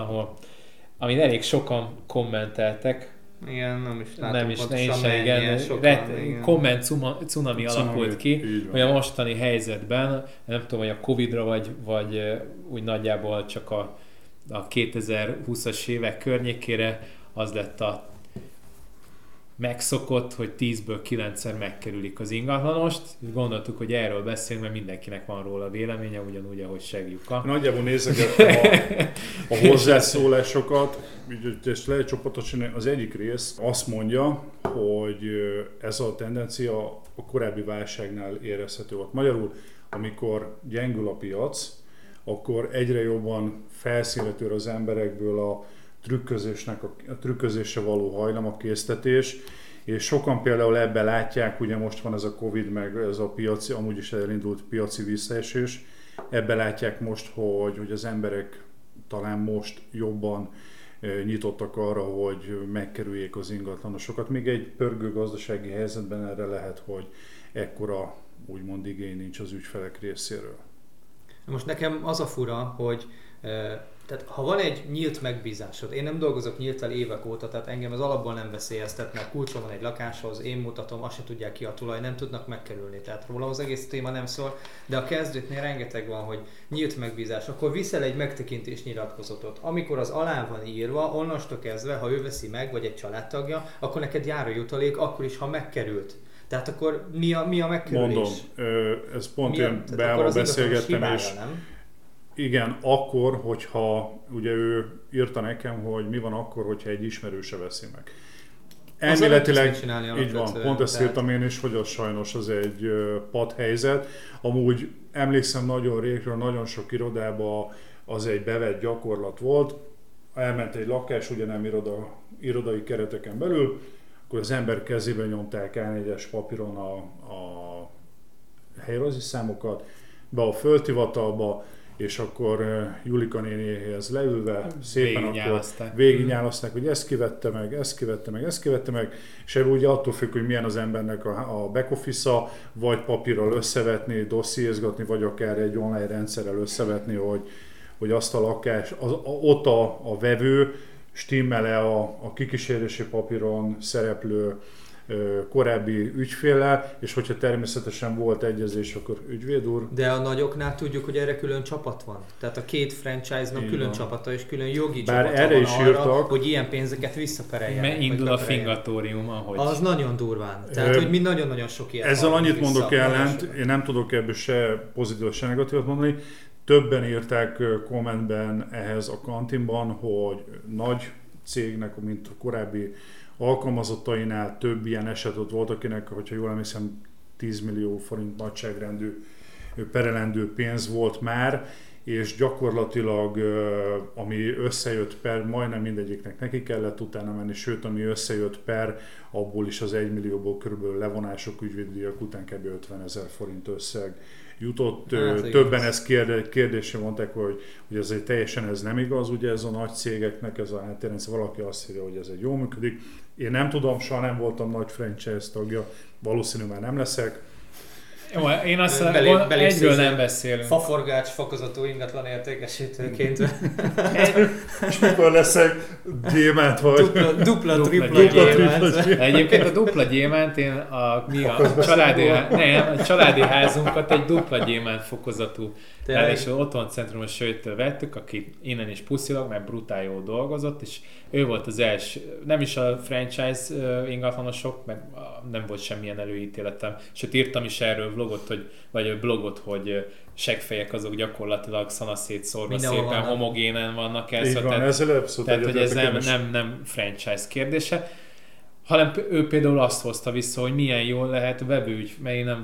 amin elég sokan kommenteltek. Igen, nem is látom. Nem is, igen. Komment cunami alakult ki, hogy a mostani helyzetben, nem tudom, hogy a Covid-ra vagy úgy nagyjából csak a 2020-as évek környékére az lett a megszokott, hogy 10-ből 9-szer megkerülik az ingatlanost. Gondoltuk, hogy erről beszélünk, mert mindenkinek van róla véleménye, ugyanúgy, ahogy Segjuka. Nagyjából nézegettem a hozzászólásokat, és lehet csoportot csinálni. Az egyik rész azt mondja, hogy ez a tendencia a korábbi válságnál érezhető volt. Magyarul, amikor gyengül a piac, akkor egyre jobban felszínletőr az emberekből a trükközésre való hajlam, a késztetés, és sokan például ebben látják, ugye most van ez a Covid, meg ez a piaci, amúgy is elindult piaci visszaesés, ebben látják most, hogy az emberek talán most jobban nyitottak arra, hogy megkerüljék az ingatlanosokat. Még egy pörgő gazdasági helyzetben erre lehet, hogy ekkora úgymond igény nincs az ügyfelek részéről. Most nekem az a fura, hogy Tehát ha van egy nyílt megbízásod, én nem dolgozok nyílttel évek óta, tehát engem ez alapból nem veszélyeztet, mert kulcsom van egy lakáshoz, én mutatom, azt se tudják ki a tulaj, nem tudnak megkerülni, tehát róla az egész téma nem szól, de a kezdetnél rengeteg van, hogy nyílt megbízás, akkor viszel egy megtekintés nyilatkozatot. Amikor az alá van írva, onnantól kezdve, ha ő veszi meg, vagy egy családtagja, akkor neked jár a jutalék, akkor is, ha megkerült. Tehát akkor mi a megkerülés? Mondom, ez pont én Beával beszélgettem, és igen, akkor, hogyha ugye ő írta nekem, hogy mi van akkor, hogyha egy ismerőse veszi meg. Elméletileg, így van, pont ezt írtam én is, hogy az sajnos az egy padhelyzet. Amúgy emlékszem nagyon régről, nagyon sok irodában az egy bevett gyakorlat volt. Elment egy lakás, ugye nem irodai kereteken belül, akkor az ember kezében nyomták A4-es papíron a helyrajzi számokat, be a földhivatalba, és akkor Julika nénihez leülve szépen akkor végignyálaszták, hogy ezt kivette meg, és ebből ugye attól függ, hogy milyen az embernek a back office-a, vagy papírral összevetni, dossziézgatni, vagy akár egy online rendszerrel összevetni, hogy azt a lakás, ott a vevő stimmel-e a kikísérési papíron szereplő korábbi ügyféllel, és hogyha természetesen volt egyezés, akkor ügyvéd úr. De a nagyoknál tudjuk, hogy erre külön csapat van. Tehát a két franchise-nak külön csapata és külön jogi bár csapata erre van is arra, írtak, hogy ilyen pénzeket visszapereljenek. Mert indul a fingatórium, ahogy. Az nagyon durván. Tehát, hogy mi nagyon-nagyon sok ilyet. Ezzel annyit mondok ellent, én nem tudok ebből se pozitív, se negatívat mondani. Többen írták kommentben ehhez a kantinban, hogy nagy cégnek, mint a korábbi alkalmazottainál több ilyen eset ott volt, akinek, hogyha jól emlékszem, 10 millió forint nagyságrendű perelendő pénz volt már, és gyakorlatilag ami összejött per, majdnem mindegyiknek neki kellett utána menni, sőt, ami összejött per, abból is az 1 millióból körülbelül levonások, ügyvéddíjak után kb. 50 000 forint összeg jutott. Hát, többen ezt kérdésre mondták, hogy azért teljesen ez nem igaz, ugye ez a nagy cégeknek ez a háttérendszer, valaki azt írja, hogy ez egy jól működik. Én nem tudom, soha nem voltam nagy franchise tagja, valószínű már nem leszek. Jó, én azt egyről nem beszélünk. Faforgács fokozatú ingatlan értékesítőként. És mikor leszek gyémánt vagy? Dupla gyémánt. Egyébként a dupla gyémánt én a családi házunkat egy dupla gyémánt fokozatú. És otthoncentrumos sőt vettük, aki innen is puszilag, mert brutál jól dolgozott, és ő volt az első, nem is a franchise ingatlanosok, meg nem volt semmilyen előítéletem, sőt írtam is erről blogot, hogy seggfejek azok gyakorlatilag szanaszét szorva szépen van, homogénen vannak el, szóval, tehát hogy ez nem franchise kérdése, hanem ő például azt hozta vissza, hogy milyen jól lehet vevőügy, mert én nem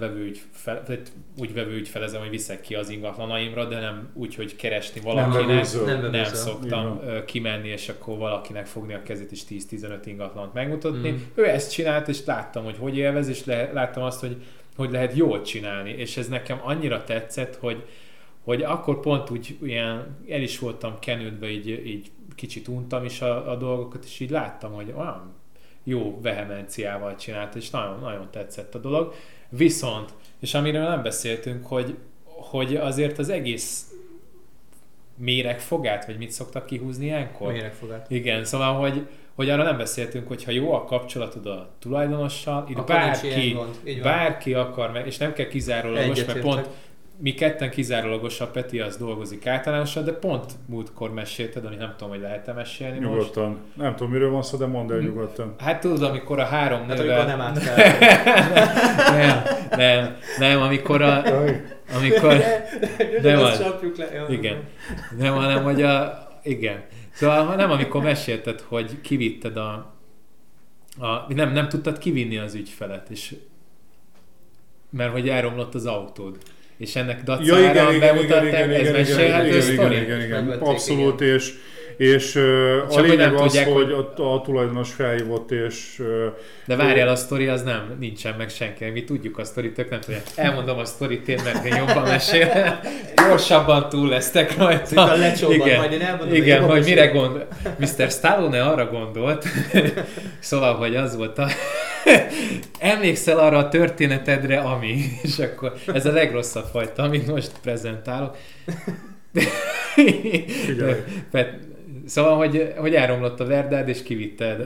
vevőügyfelezem, hogy viszek ki az ingatlanaimra, de nem úgy, hogy keresni valakinek, nem szoktam kimenni, és akkor valakinek fogni a kezét és 10-15 ingatlant megmutatni. Ő ezt csinált, és láttam, hogy élvez, és láttam azt, hogy lehet jól csinálni, és ez nekem annyira tetszett, hogy akkor pont úgy ilyen, el is voltam kenődve, így kicsit untam is a dolgokat, és így láttam, hogy olyan jó vehemenciával csinált, és nagyon-nagyon tetszett a dolog. Viszont, és amiről nem beszéltünk, hogy azért az egész méregfogát, vagy mit szoktak kihúzni ilyenkor? Méregfogát. Igen, szóval, hogy arra nem beszéltünk, hogyha jó a kapcsolatod a tulajdonossal, itt bárki akar meg, és nem kell kizárólagos, mert pont mi ketten kizárólagos, a Peti az dolgozik általánosan, de pont múltkor mesélted, ami nem tudom, hogy lehet-e mesélni nyugodtan. Most. Nyugodtan. Nem tudom, miről van szó, de mondd el nyugodtan. Hát tudod, amikor a három nővel... Hát, nem át kell. Nem, amikor a... De van. Igen. Nem, hanem, hogy a... Igen. Szóval nem, amikor mesélted, hogy kivitted nem tudtad kivinni az ügyfelet, és... mert hogy elromlott az autód. És ennek dacára bemutatták, ez mesélhető sztori? Igen, abszolút, és a lényeg az, tudják, hogy a tulajdonos felhívott, és... De várjál, a sztori az nem, nincsen meg senki, mi tudjuk a sztorit, ők nem tudják. Elmondom a sztorit, én meg jobban mesél, gyorsabban túl lesztek rajta. A lecsóban, igen, majd én elmondom. Igen, hogy mire gondol. Mr. Stallone arra gondolt, szóval, hogy az volt a... Emlékszel arra a történetedre, ami... És akkor ez a legrosszabb fajta, amit most prezentálok. Szóval, hogy elromlott a verdád, és nem vitted.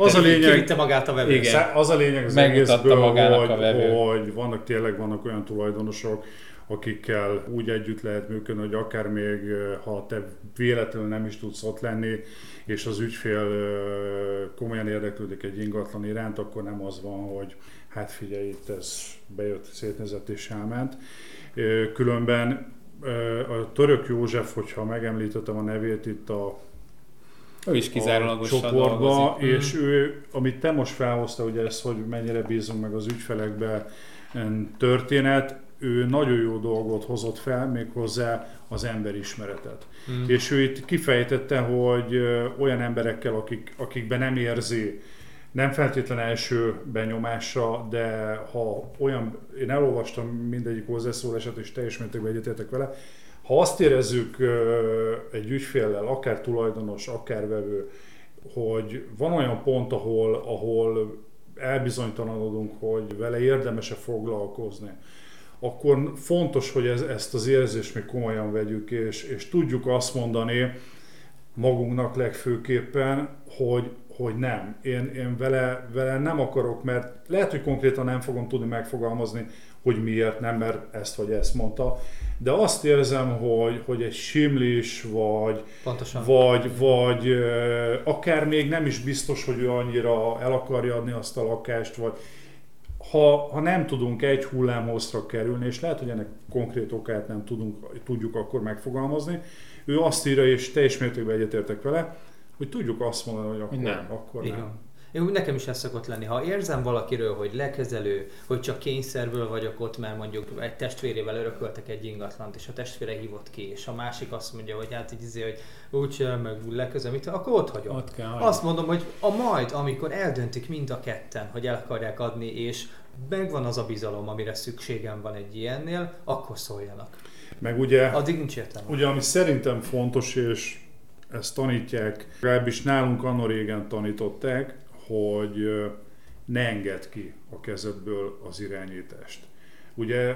Az a lényeg, kivitte magát a vevő. Igen. Az a lényeg az egészből, hogy vannak, tényleg vannak olyan tulajdonosok, akikkel úgy együtt lehet működni, hogy akár még, ha te véletlenül nem is tudsz ott lenni, és az ügyfél komolyan érdeklődik egy ingatlan iránt, akkor nem az van, hogy hát figyelj, itt ez bejött, szétnézett és elment. Különben a Török József, hogyha megemlítettem a nevét itt a csoportban, és ő, amit te most felhozta, ugye ez, hogy mennyire bízunk meg az ügyfelekbe történet, ő nagyon jó dolgot hozott fel, méghozzá az emberismeretet. Mm. És ő itt kifejtette, hogy olyan emberekkel, akikben nem érzi, nem feltétlen első benyomásra, de ha olyan, én elolvastam mindegyik hozzászólását, és teljes mértékben egyetértek vele, ha azt érezzük egy ügyféllel, akár tulajdonos, akár vevő, hogy van olyan pont, ahol elbizonytalanodunk, hogy vele érdemes-e foglalkozni, akkor fontos, hogy ezt az érzést még komolyan vegyük, és tudjuk azt mondani magunknak legfőképpen, hogy nem. Én vele nem akarok, mert lehet, hogy konkrétan nem fogom tudni megfogalmazni, hogy miért nem, mert ezt vagy ezt mondta, de azt érzem, hogy egy simlis, vagy akár még nem is biztos, hogy ő annyira el akarja adni azt a lakást, vagy ha nem tudunk egy hullámhosszra kerülni, és lehet, hogy ennek konkrét okát nem tudjuk akkor megfogalmazni, ő azt írja, és teljes mértékben egyetértek vele, hogy tudjuk azt mondani, hogy akkor nem. Nekem is ez szokott lenni. Ha érzem valakiről, hogy lekezelő, hogy csak kényszerből vagyok ott, mert mondjuk egy testvérével örököltek egy ingatlant, és a testvére hívott ki, és a másik azt mondja, hogy hát így hogy úgyse, meg lekezelő, akkor ott hagyom. Ott kell, azt mondom, hogy majd, amikor eldöntik mind a ketten, hogy el akarják adni, és megvan az a bizalom, amire szükségem van egy ilyennél, akkor szóljanak. Meg ugye, addig nincs értelme. Ugye, ami szerintem fontos, és ezt tanítják, legalábbis nálunk anno régen tanították, hogy ne engedd ki a kezedből az irányítást. Ugye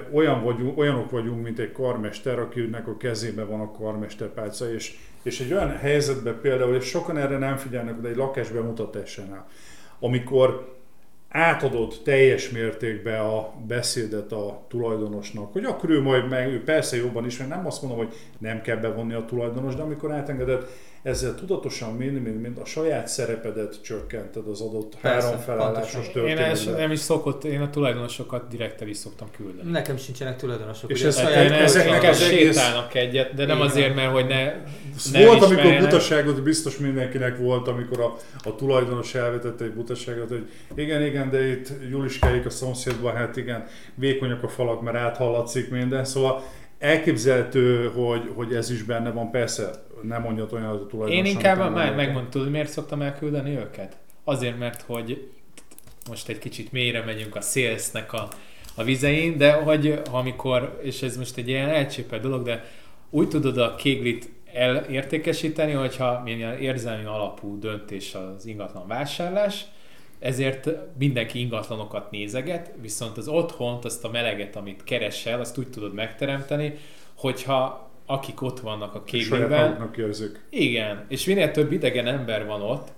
olyanok vagyunk, mint egy karmester, akinek a kezében van a karmesterpálca, és egy olyan helyzetben például, és sokan erre nem figyelnek, de egy lakásbemutatásánál, amikor átadott teljes mértékben a beszédet a tulajdonosnak, hogy akkor ő majd meg, ő persze jobban ismer, nem azt mondom, hogy nem kell bevonni a tulajdonos, de amikor átengedett, ezzel tudatosan mind a saját szerepedet csökkented az adott háromfelállásos történetben. Nem is szokott, én a tulajdonosokat direkt el is szoktam küldeni. Nekem sincsenek tulajdonosok. És ezeknek sétálnak egyet, de nem igen. Azért, mert hogy ne volt, amikor butaságot, biztos mindenkinek volt, amikor a tulajdonos elvetette egy butaságot, hogy igen, de itt Juliskáik a szomszédban, hát igen, vékonyak a falak, mert áthallatszik minden, szóval elképzelhető, hogy ez is benne van, persze nem mondjat olyan az a tulajdonos. Én inkább megmondtad, miért szoktam elküldeni őket? Azért, mert hogy most egy kicsit mélyre megyünk a szélsznek a vizein, de hogy amikor, és ez most egy ilyen elcsépelt dolog, de úgy tudod a kéglit elértékesíteni, hogyha milyen érzelmi alapú döntés az ingatlan vásárlás, ezért mindenki ingatlanokat nézeget, viszont az otthont, azt a meleget, amit keresel, azt úgy tudod megteremteni, hogyha akik ott vannak a kégliben. Igen, és minél több idegen ember van ott.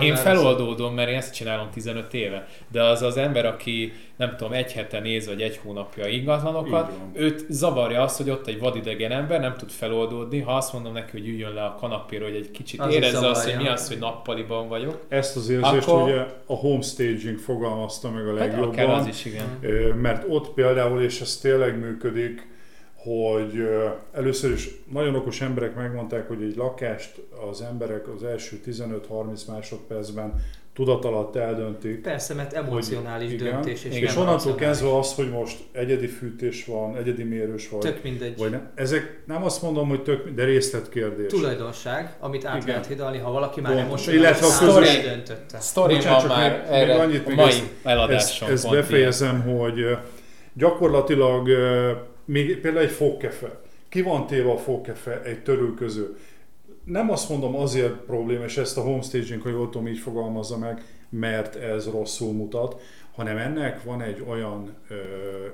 Én feloldódom, mert én ezt csinálom 15 éve. De az az ember, aki nem tudom, egy hete néz, vagy egy hónapja ingatlanokat, őt zavarja az, hogy ott egy vadidegen ember nem tud feloldódni. Ha azt mondom neki, hogy üljön le a kanapéről, hogy egy kicsit az érezze azt, hogy mi az, hogy nappaliban vagyok. Ezt az érzést akkor... ugye a homestaging fogalmazta meg a legjobban. Hát akár az is, igen. Mert ott például, és ez tényleg működik, hogy először is nagyon okos emberek megmondták, hogy egy lakást az emberek az első 15-30 másodpercben tudat alatt eldöntik. Persze, mert emocionális hogy, döntés. És onnantól kezdve az, hogy most egyedi fűtés van, egyedi mérős vagy. Tök mindegy. Vagy nem. Ezek nem azt mondom, hogy tök mindegy, de részletkérdés. Tulajdonság, amit át lehet hidalni, ha valaki már emocionális számára döntötte. Sztori van már erre annyit, a mai eladáson. Ezt befejezem, hogy gyakorlatilag... Még például egy fogkefe. Ki van téve a fogkefe egy törülköző? Nem azt mondom azért probléma, és ezt a homestaging, hogy ottom így fogalmazza meg, mert ez rosszul mutat, hanem ennek van egy olyan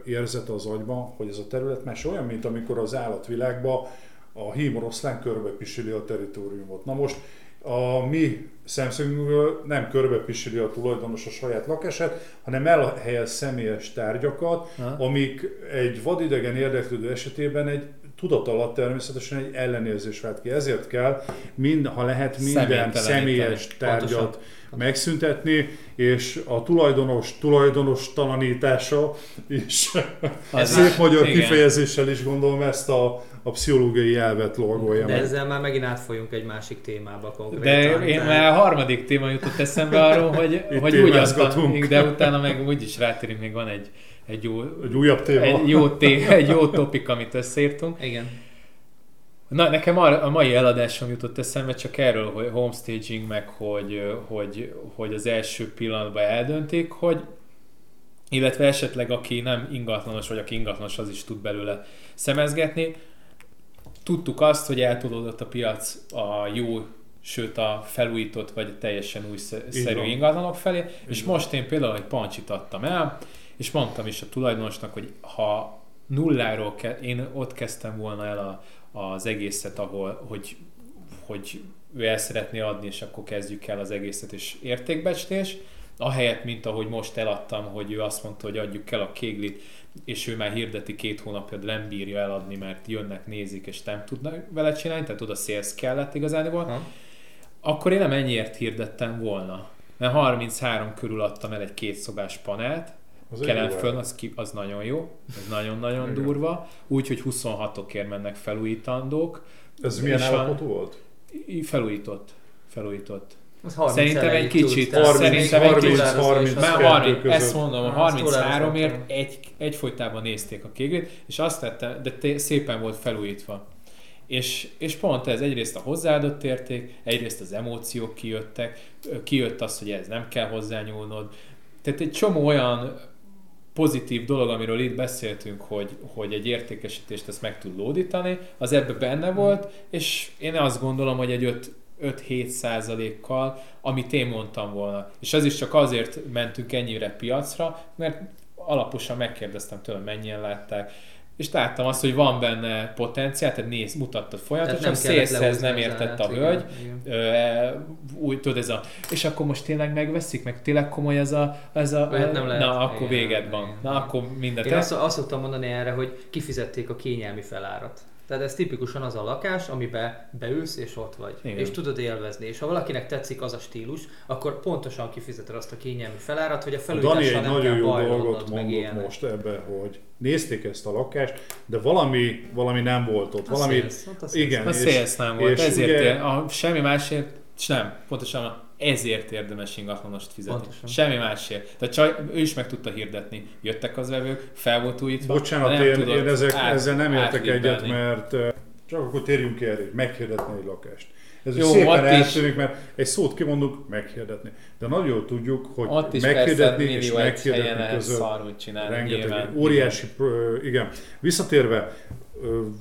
érzete az agyban, hogy ez a terület más olyan, mint amikor az állatvilágban a hímoroszlán körbepisili a teritoriumot. Na most a mi szemszögünkből nem körbepisili a tulajdonos a saját lakását, hanem elhelyez személyes tárgyakat, amik egy vadidegen érdeklődő esetében egy tudat alatt természetesen egy ellenérzés vált ki. Ezért kell, ha lehet, minden személyes tárgyat megszüntetni, és a tulajdonos talanítása is szép magyar kifejezéssel is gondolom ezt a pszichológiai elvet lorgolja. De ezzel már megint átfolyunk egy másik témába konkrétan. De én már a harmadik téma jutott eszembe arról, hogy úgy aztán, de utána meg úgyis rátérünk, még van egy jó topik, amit összeírtunk. Igen. Na, nekem a mai eladásom jutott eszembe csak erről, hogy homestaging, meg hogy az első pillanatban eldöntik, hogy illetve esetleg aki nem ingatlanos, vagy aki ingatlanos, az is tud belőle szemezgetni. Tudtuk azt, hogy eltolódott a piac a jó, sőt a felújított, vagy teljesen újszerű ingatlanok felé, és most én például egy pancsit adtam el, és mondtam is a tulajdonosnak, hogy ha nulláról én ott kezdtem volna el az egészet, ahol hogy ő el szeretné adni, és akkor kezdjük el az egészet, és értékbecstés. Ahelyett, mint ahogy most eladtam, hogy ő azt mondta, hogy adjuk el a kéglit, és ő már hirdeti 2 hónapja, de nem bírja eladni, mert jönnek, nézik, és nem tudnak vele csinálni, tehát oda sales kellett igazából. Akkor én nem ennyiért hirdettem volna. Mert 33 körül adtam el egy 2 szobás panelt, Kelenföldön, az nagyon jó, az nagyon-nagyon durva, úgyhogy 26-okért mennek felújítandók. Ez milyen állapotú volt? Felújított. Szerintem egy kicsit. 30. Ezt mondom, a 33-ért egyfolytában nézték a kéglit, és azt tettem, de szépen volt felújítva. És pont ez egyrészt a hozzáadott érték, egyrészt az emóciók kijött az, hogy ez nem kell hozzányúlnod. Tehát egy csomó olyan pozitív dolog, amiről itt beszéltünk, hogy egy értékesítést ezt meg tud lódítani, az ebben benne volt, és én azt gondolom, hogy egy 5-7%-kal, amit én mondtam volna. És ez is csak azért mentünk ennyire piacra, mert alaposan megkérdeztem tőle, mennyien látták, és láttam azt, hogy van benne potenciál, tehát mutattad folyamatosan, szélszehez nem értett a hölgy, úgy tudod ez a... És akkor most tényleg megveszik, meg tényleg komoly ez a lehet, na akkor véged van, igen. Na akkor mindent. Én azt szoktam mondani erre, hogy kifizették a kényelmi felárat. Tehát ez tipikusan az a lakás, amiben beülsz és ott vagy, igen. És tudod élvezni. És ha valakinek tetszik az a stílus, akkor pontosan kifizeted azt a kényelmi felárat, hogy a felújítással nem kell bajlódnod meg ilyenek. Most ebbe, hogy nézték ezt a lakást, de valami nem volt ott. A szélsz nem volt, semmi másért, és nem, pontosan ezért érdemes ingatlanost fizetni. Pontosan. Semmi másért. Tehát ő is meg tudta hirdetni. Jöttek az vevők, fel volt újítva. Bocsánat, én ezzel nem értek egyet, mert csak akkor térjünk ki erre, meghirdetni egy lakást. Ez jó, szépen eltűnik, mert egy szót kimondunk, meghirdetni. De nagyon jól tudjuk, hogy meghirdetni és meghirdetni között rengeteg. Óriási, igen. Visszatérve,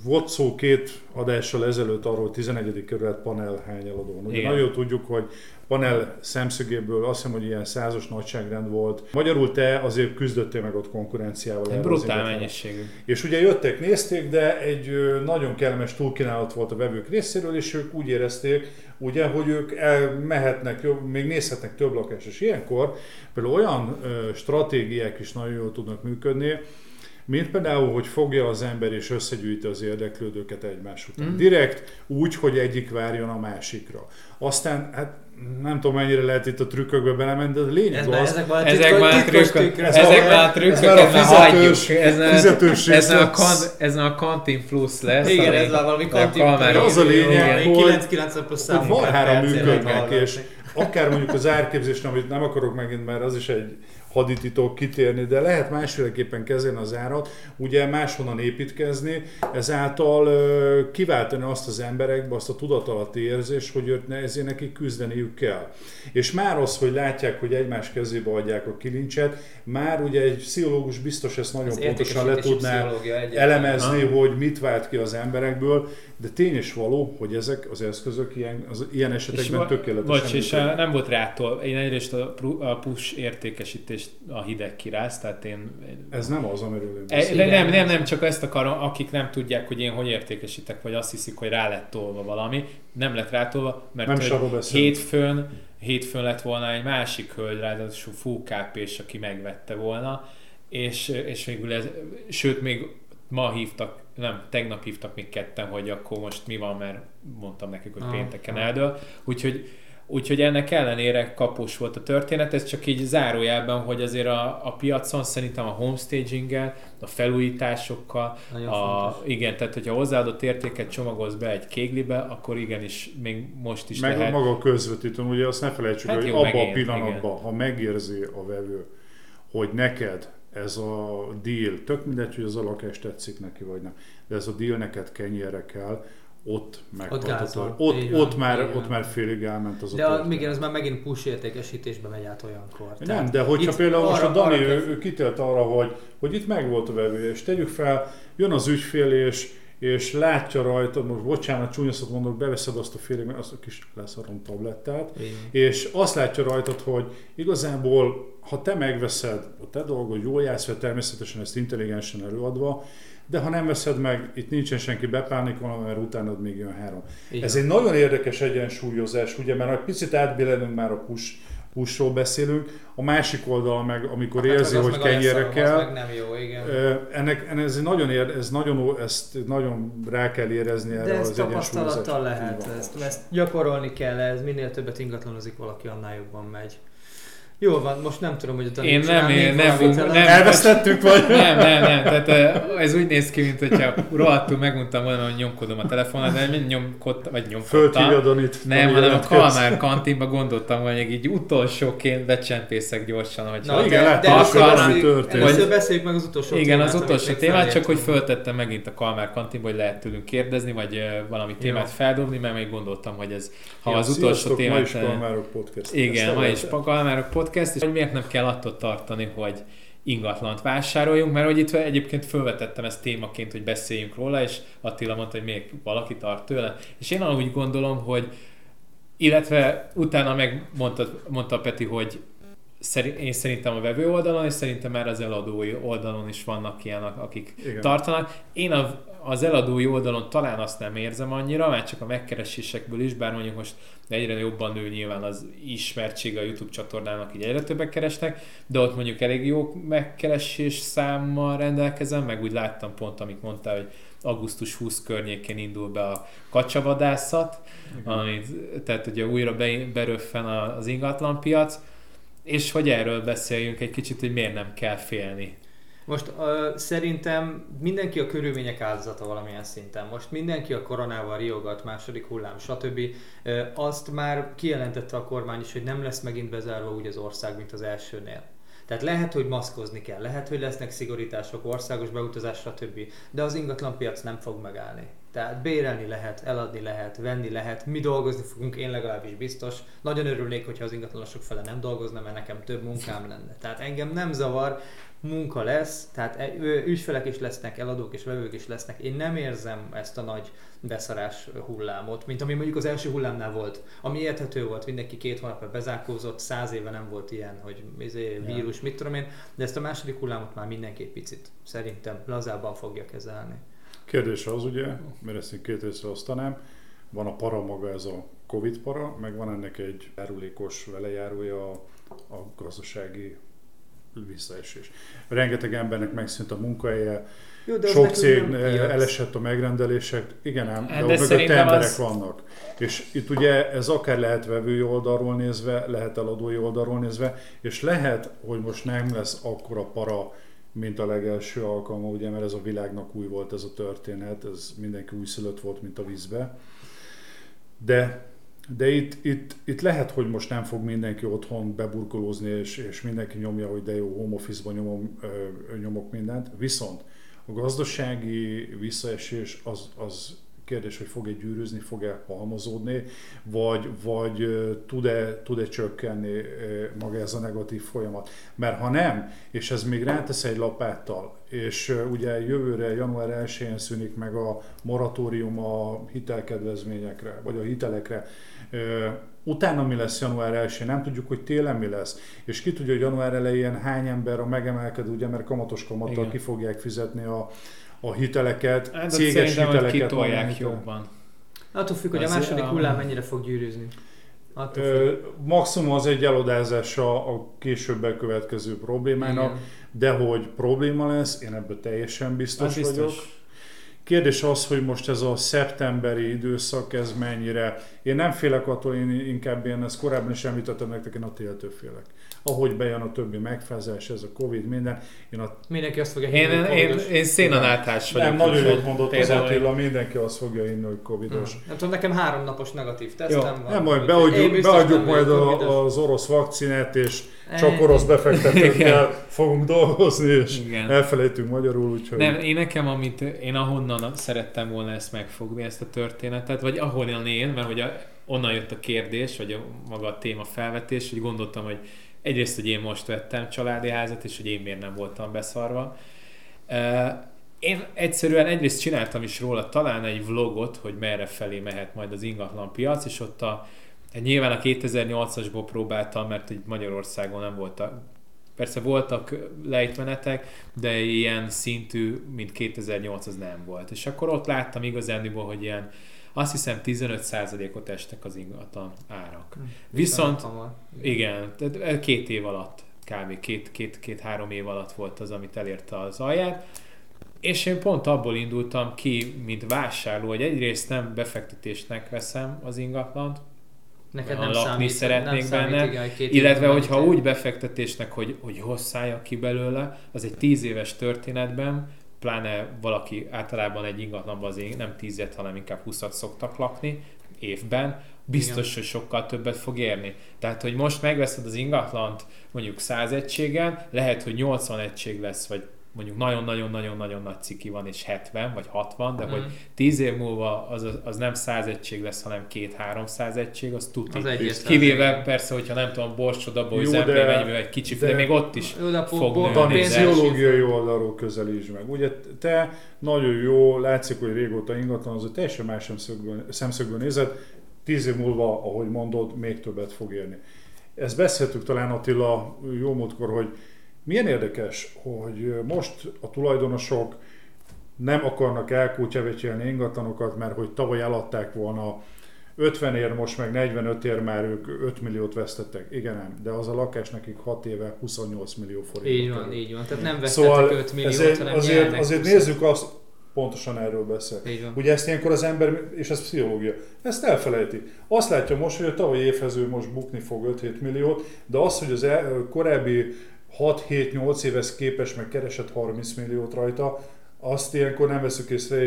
volt szó 2 adással ezelőtt arról, 11. kerület panel hány eladón. Ugye nagyon jól tudjuk, hogy panel szemszögéből azt hiszem, hogy ilyen 100-as nagyságrend volt. Magyarul te azért küzdöttél meg ott konkurenciával. Egy brutál mennyiségű. És ugye jöttek, nézték, de egy nagyon kellemes túlkínálat volt a vevők részéről, és ők úgy érezték, ugye, hogy ők elmehetnek, még nézhetnek több lakást. És ilyenkor például olyan stratégiák is nagyon jól tudnak működni, mint például, hogy fogja az ember és összegyűjti az érdeklődőket egymás után. Direkt úgy, hogy egyik várjon a másikra. Aztán, hát nem tudom, mennyire lehet itt a trükkökbe belemenni, de a lényeg az... Ezek már a trükköket már hagyjuk. Ez már a Kantin plusz lesz. Igen, ez már valami Kantin plusz. Az a lényeg, hogy marhára működnek, és akár mondjuk az árképzés, amit nem akarok megint, mert az is egy hadititok kitérni, de lehet másféleképpen kezelni az árat, ugye máshonnan építkezni, ezáltal kiváltani azt az emberekbe, azt a tudatalatti érzést, hogy ezért nekik küzdeniük kell. És már az, hogy látják, hogy egymás kezébe adják a kilincset, már ugye egy pszichológus biztos ezt nagyon pontosan le tudná elemezni, hogy mit vált ki az emberekből, de tény és való, hogy ezek az eszközök ilyen esetekben tökéletesen működnek. nem volt rától. Én egyrészt a push értékesítést a hideg kirász, tehát én... Ez nem az, amiről nem, csak ezt akarom, akik nem tudják, hogy én hogy értékesítek, vagy azt hiszik, hogy rá lett tolva valami. Nem lett rátolva, mert hétfőn lett volna egy másik hölgy, ráadásul full KP-s, aki megvette volna, és végül ez, sőt, még ma hívtak, nem, tegnap hívtak még ketten, hogy akkor most mi van, mert mondtam nekik, hogy pénteken eldől. Úgyhogy ennek ellenére kapós volt a történet, ez csak így zárójelben, hogy azért a piacon szerintem a homestaginggel, a felújításokkal, igen, tehát hogyha hozzáadott értéket csomagolsz be egy kéglibe, akkor igenis még most is meg lehet. Meg maga közvetítőn, ugye azt ne felejtsük, hogy jó, abban a pillanatban, igen. Ha megérzi a vevő, hogy neked ez a deal, tök mindegy, hogy az a lakás tetszik neki vagy nem, de ez a deal neked kenyérre kell, ott megtartató. Ott már félig elment az de a történet. De ez már megint push értékesítésbe megy át olyankor. Tehát nem, de hogyha például most a Dani ő kitért arra, hogy itt megvolt a vevője, és tegyük fel, jön az ügyfél és látja rajta, most bocsánat, csúnyaszat mondok, beveszed azt a félig, mert azt a kis leszarom tablettát, és azt látja rajtad, hogy igazából, ha te megveszed a te dolgod, jól jársz, vagy természetesen ezt intelligensen előadva, de ha nem veszed meg, itt nincsen senki bepánikolva, mert utánad még jön három. Igen. Ez egy nagyon érdekes egyensúlyozás, ugye, mert egy picit átbillenünk már a pushról beszélünk, a másik oldal meg, amikor érzi, hogy kenyérre kell. Az meg nem jó, igen. Ennek ezt nagyon rá kell érezni erre az egyensúlyozás. De ez tapasztalattal lehet, ezt gyakorolni kell, ez minél többet ingatlanozik valaki, annál jobban megy. Jó van, most nem tudom, hogy a tanítani. Én nem. Elvesztettük vagy? Nem. Tehát ez úgy néz ki, mint hogyha rohadtul megmondtam volna, hogy nyomkodom a telefonát, de nyomkodtam. Fölthívjadon itt. Nem, hanem a Kalmár Kantinba gondoltam, hogy így utolsóként becsempészek gyorsan. Igen, láttam, valami történt. Először beszéljük meg az utolsó témát. Igen, az utolsó témát, csak hogy föltettem megint a Kalmár Kantinba, hogy lehet tőlünk kérdezni, vagy valami témát feldobni, mert még gondoltam, hogy ez, ha az utolsó témát... Igen, ma is Kalmárok Podcast. És hogy miért nem kell attól tartani, hogy ingatlant vásároljunk, mert hogy itt egyébként felvetettem ezt témaként, hogy beszéljünk róla, és Attila mondta, hogy még valaki tart tőle. És én úgy gondolom, hogy illetve utána mondta Peti, hogy én szerintem a vevő oldalon, és szerintem már az eladói oldalon is vannak ilyenek, akik igen. tartanak. Én az eladói oldalon talán azt nem érzem annyira, már csak a megkeresésekből is, bár mondjuk most egyre jobban nő nyilván az ismertsége a YouTube csatornának, így egyre többek keresnek, de ott mondjuk elég jó megkeresés számmal rendelkezem, meg úgy láttam pont, amit mondtál, hogy augusztus 20 környékén indul be a kacsavadászat, amit, tehát ugye újra beröffen az ingatlanpiac, és hogy erről beszéljünk egy kicsit, hogy miért nem kell félni. Most szerintem mindenki a körülmények áldozata valamilyen szinten. Most mindenki a koronával riogat, második hullám, stb. Azt már kijelentette a kormány is, hogy nem lesz megint bezárva úgy az ország, mint az elsőnél. Tehát lehet, hogy maszkozni kell, lehet, hogy lesznek szigorítások, országos beutazás, stb. De az ingatlanpiac nem fog megállni. Tehát bérelni lehet, eladni lehet, venni lehet, mi dolgozni fogunk, én legalábbis biztos. Nagyon örülnék, hogyha az ingatlanosok fele nem dolgozna, mert nekem több munkám lenne. Tehát engem nem zavar, munka lesz, tehát ügyfelek is lesznek, eladók és vevők is lesznek. Én nem érzem ezt a nagy beszarás hullámot, mint ami mondjuk az első hullámnál volt. Ami érthető volt, mindenki 2 hónapra bezárkózott, 100 éve nem volt ilyen, hogy vírus, mit tudom én. De ezt a második hullámot már mindenki picit szerintem lazábban fogja kezelni. Kérdés az ugye, mert ezt én 2 részre osztanám, van a para maga, ez a Covid para, meg van ennek egy járulékos velejárója a gazdasági visszaesés. Rengeteg embernek megszűnt a munkahelye, sok cég elesett a megrendelések, igen ám, de ott mögött emberek vannak. És itt ugye ez akár lehet vevői oldalról nézve, lehet eladói oldalról nézve, és lehet, hogy most nem lesz akkora para, mint a legelső alkalma, ugye, mert ez a világnak új volt ez a történet, ez mindenki újszülött volt, mint a vízbe. De itt lehet, hogy most nem fog mindenki otthon beburkolózni, és mindenki nyomja, hogy de jó, home office-ban nyomok mindent. Viszont a gazdasági visszaesés az kérdés, hogy fog-e gyűrűzni, fog-e halmozódni, vagy tud-e csökkenni maga ez a negatív folyamat. Mert ha nem, és ez még rátesz egy lapáttal, és ugye jövőre, január 1-én szűnik meg a moratórium a hitelkedvezményekre, vagy a hitelekre, utána mi lesz január 1-én? Nem tudjuk, hogy télen mi lesz. És ki tudja, hogy január elején hány ember a megemelkedő, ugye, mert kamatos kamattal ki fogják fizetni a hiteleket, hát, céges hiteleket. Kitolják jobban. Attól függ, hogy a második hullám mennyire fog gyűrűzni. Maximum az egy eladázása a később következő problémának, igen. De hogy probléma lesz, én ebben teljesen biztos vagyok. Kérdés az, hogy most ez a szeptemberi időszak, ez mennyire... Én nem félek attól, én ezt korábban is említettem nektek, én a téltől félek. Ahogy bejön a többi megfázás, ez a Covid, minden... Mindenki azt fogja hinni, hogy Covid-os. Én szénanátás vagyok. Nem, nagyon jól mondott az Attila, mindenki azt fogja hinni, hogy Covid-os. Nem tudom, nekem 3 napos negatív tesztem van. Nem, majd beadjuk majd az orosz vakcinát, és csak orosz befektetőkkel fogunk dolgozni, és elfelejtünk magyarul, úgyhogy... Nem, én nekem, amit én ahonnan szerettem volna ezt megfogni, ezt a történetet, vagy ahonnan én, mert hogy onnan jött a kérdés, vagy maga a téma felvetés, hogy gondoltam, hogy egyrészt, hogy én most vettem családi házat, és hogy én miért nem voltam beszarva. Én egyszerűen egyrészt csináltam is róla talán egy vlogot, hogy merre felé mehet majd az ingatlan piac, és ott nyilván a 2008-asból próbáltam, mert Magyarországon nem voltak, persze voltak lejtmenetek, de ilyen szintű, mint 2008 az nem volt. És akkor ott láttam igazániból, hogy ilyen, azt hiszem 15%-ot estek az ingatlan árak. Viszont, igen, 2 év alatt, kb. 2-3 év alatt volt az, amit elérte az alját. És én pont abból indultam ki, mint vásárló, hogy egyrészt nem befektetésnek veszem az ingatlant, neked nem lakni számít, szeretnék nem benne, számít, igen, illetve hogyha úgy befektetésnek, hogy hosszáljak ki belőle, az egy 10 éves történetben, pláne valaki általában egy ingatlanban azért nem 10-et, hanem inkább 20-at szoktak lakni évben, biztos, igen, hogy sokkal többet fog érni. Tehát, hogy most megveszed az ingatlant mondjuk 100 egységgel, lehet, hogy 80 egység lesz, vagy mondjuk nagyon-nagyon-nagyon-nagyon nagy ciki van, és 70 vagy 60, de hogy 10 év múlva az nem 100 egység lesz, hanem 200-300 egység, az tuti. Az kivéve persze, hogyha nem tudom, Borsod, Zemplén, egy kicsi, de még ott is fog nőni. A pénziológiai oldalról közelítsd meg. Ugye te nagyon jó, látszik, hogy régóta ingatlan, az, hogy teljesen más szemszögből nézed, 10 év múlva, ahogy mondod, még többet fog érni. Ezt beszéltük talán, Attila, jó múltkor, hogy milyen érdekes, hogy most a tulajdonosok nem akarnak elkútyavetyelni ingatlanokat, mert hogy tavaly eladták volna 50 ér, most meg 45 ér, már ők 5 milliót vesztettek. Igen, nem, de az a lakás nekik 6 éve 28 millió forint. Így van, tehát nem vesztettek, szóval 5 milliót, hanem azért nézzük azt, pontosan erről beszél. Ugye ezt ilyenkor az ember, és ez pszichológia, ezt elfelejti. Azt látja most, hogy a tavalyi évhez ő most bukni fog 5-7 milliót, de az, hogy az korábbi 6-7-8 éves képes, meg keresett 30 milliót rajta, azt ilyenkor nem veszük észre,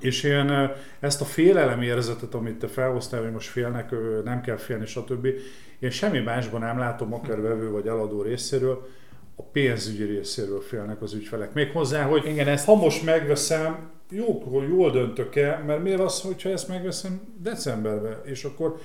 és én ezt a félelem érzetet, amit te felhoztál, hogy most félnek, nem kell félni, stb. Én semmi másban nem látom, akár vevő vagy eladó részéről, a pénzügyi részéről félnek az ügyfelek. Még hozzá, hogy ha most megveszem, jól döntök-e, mert miért az, hogyha ezt megveszem decemberben, és akkor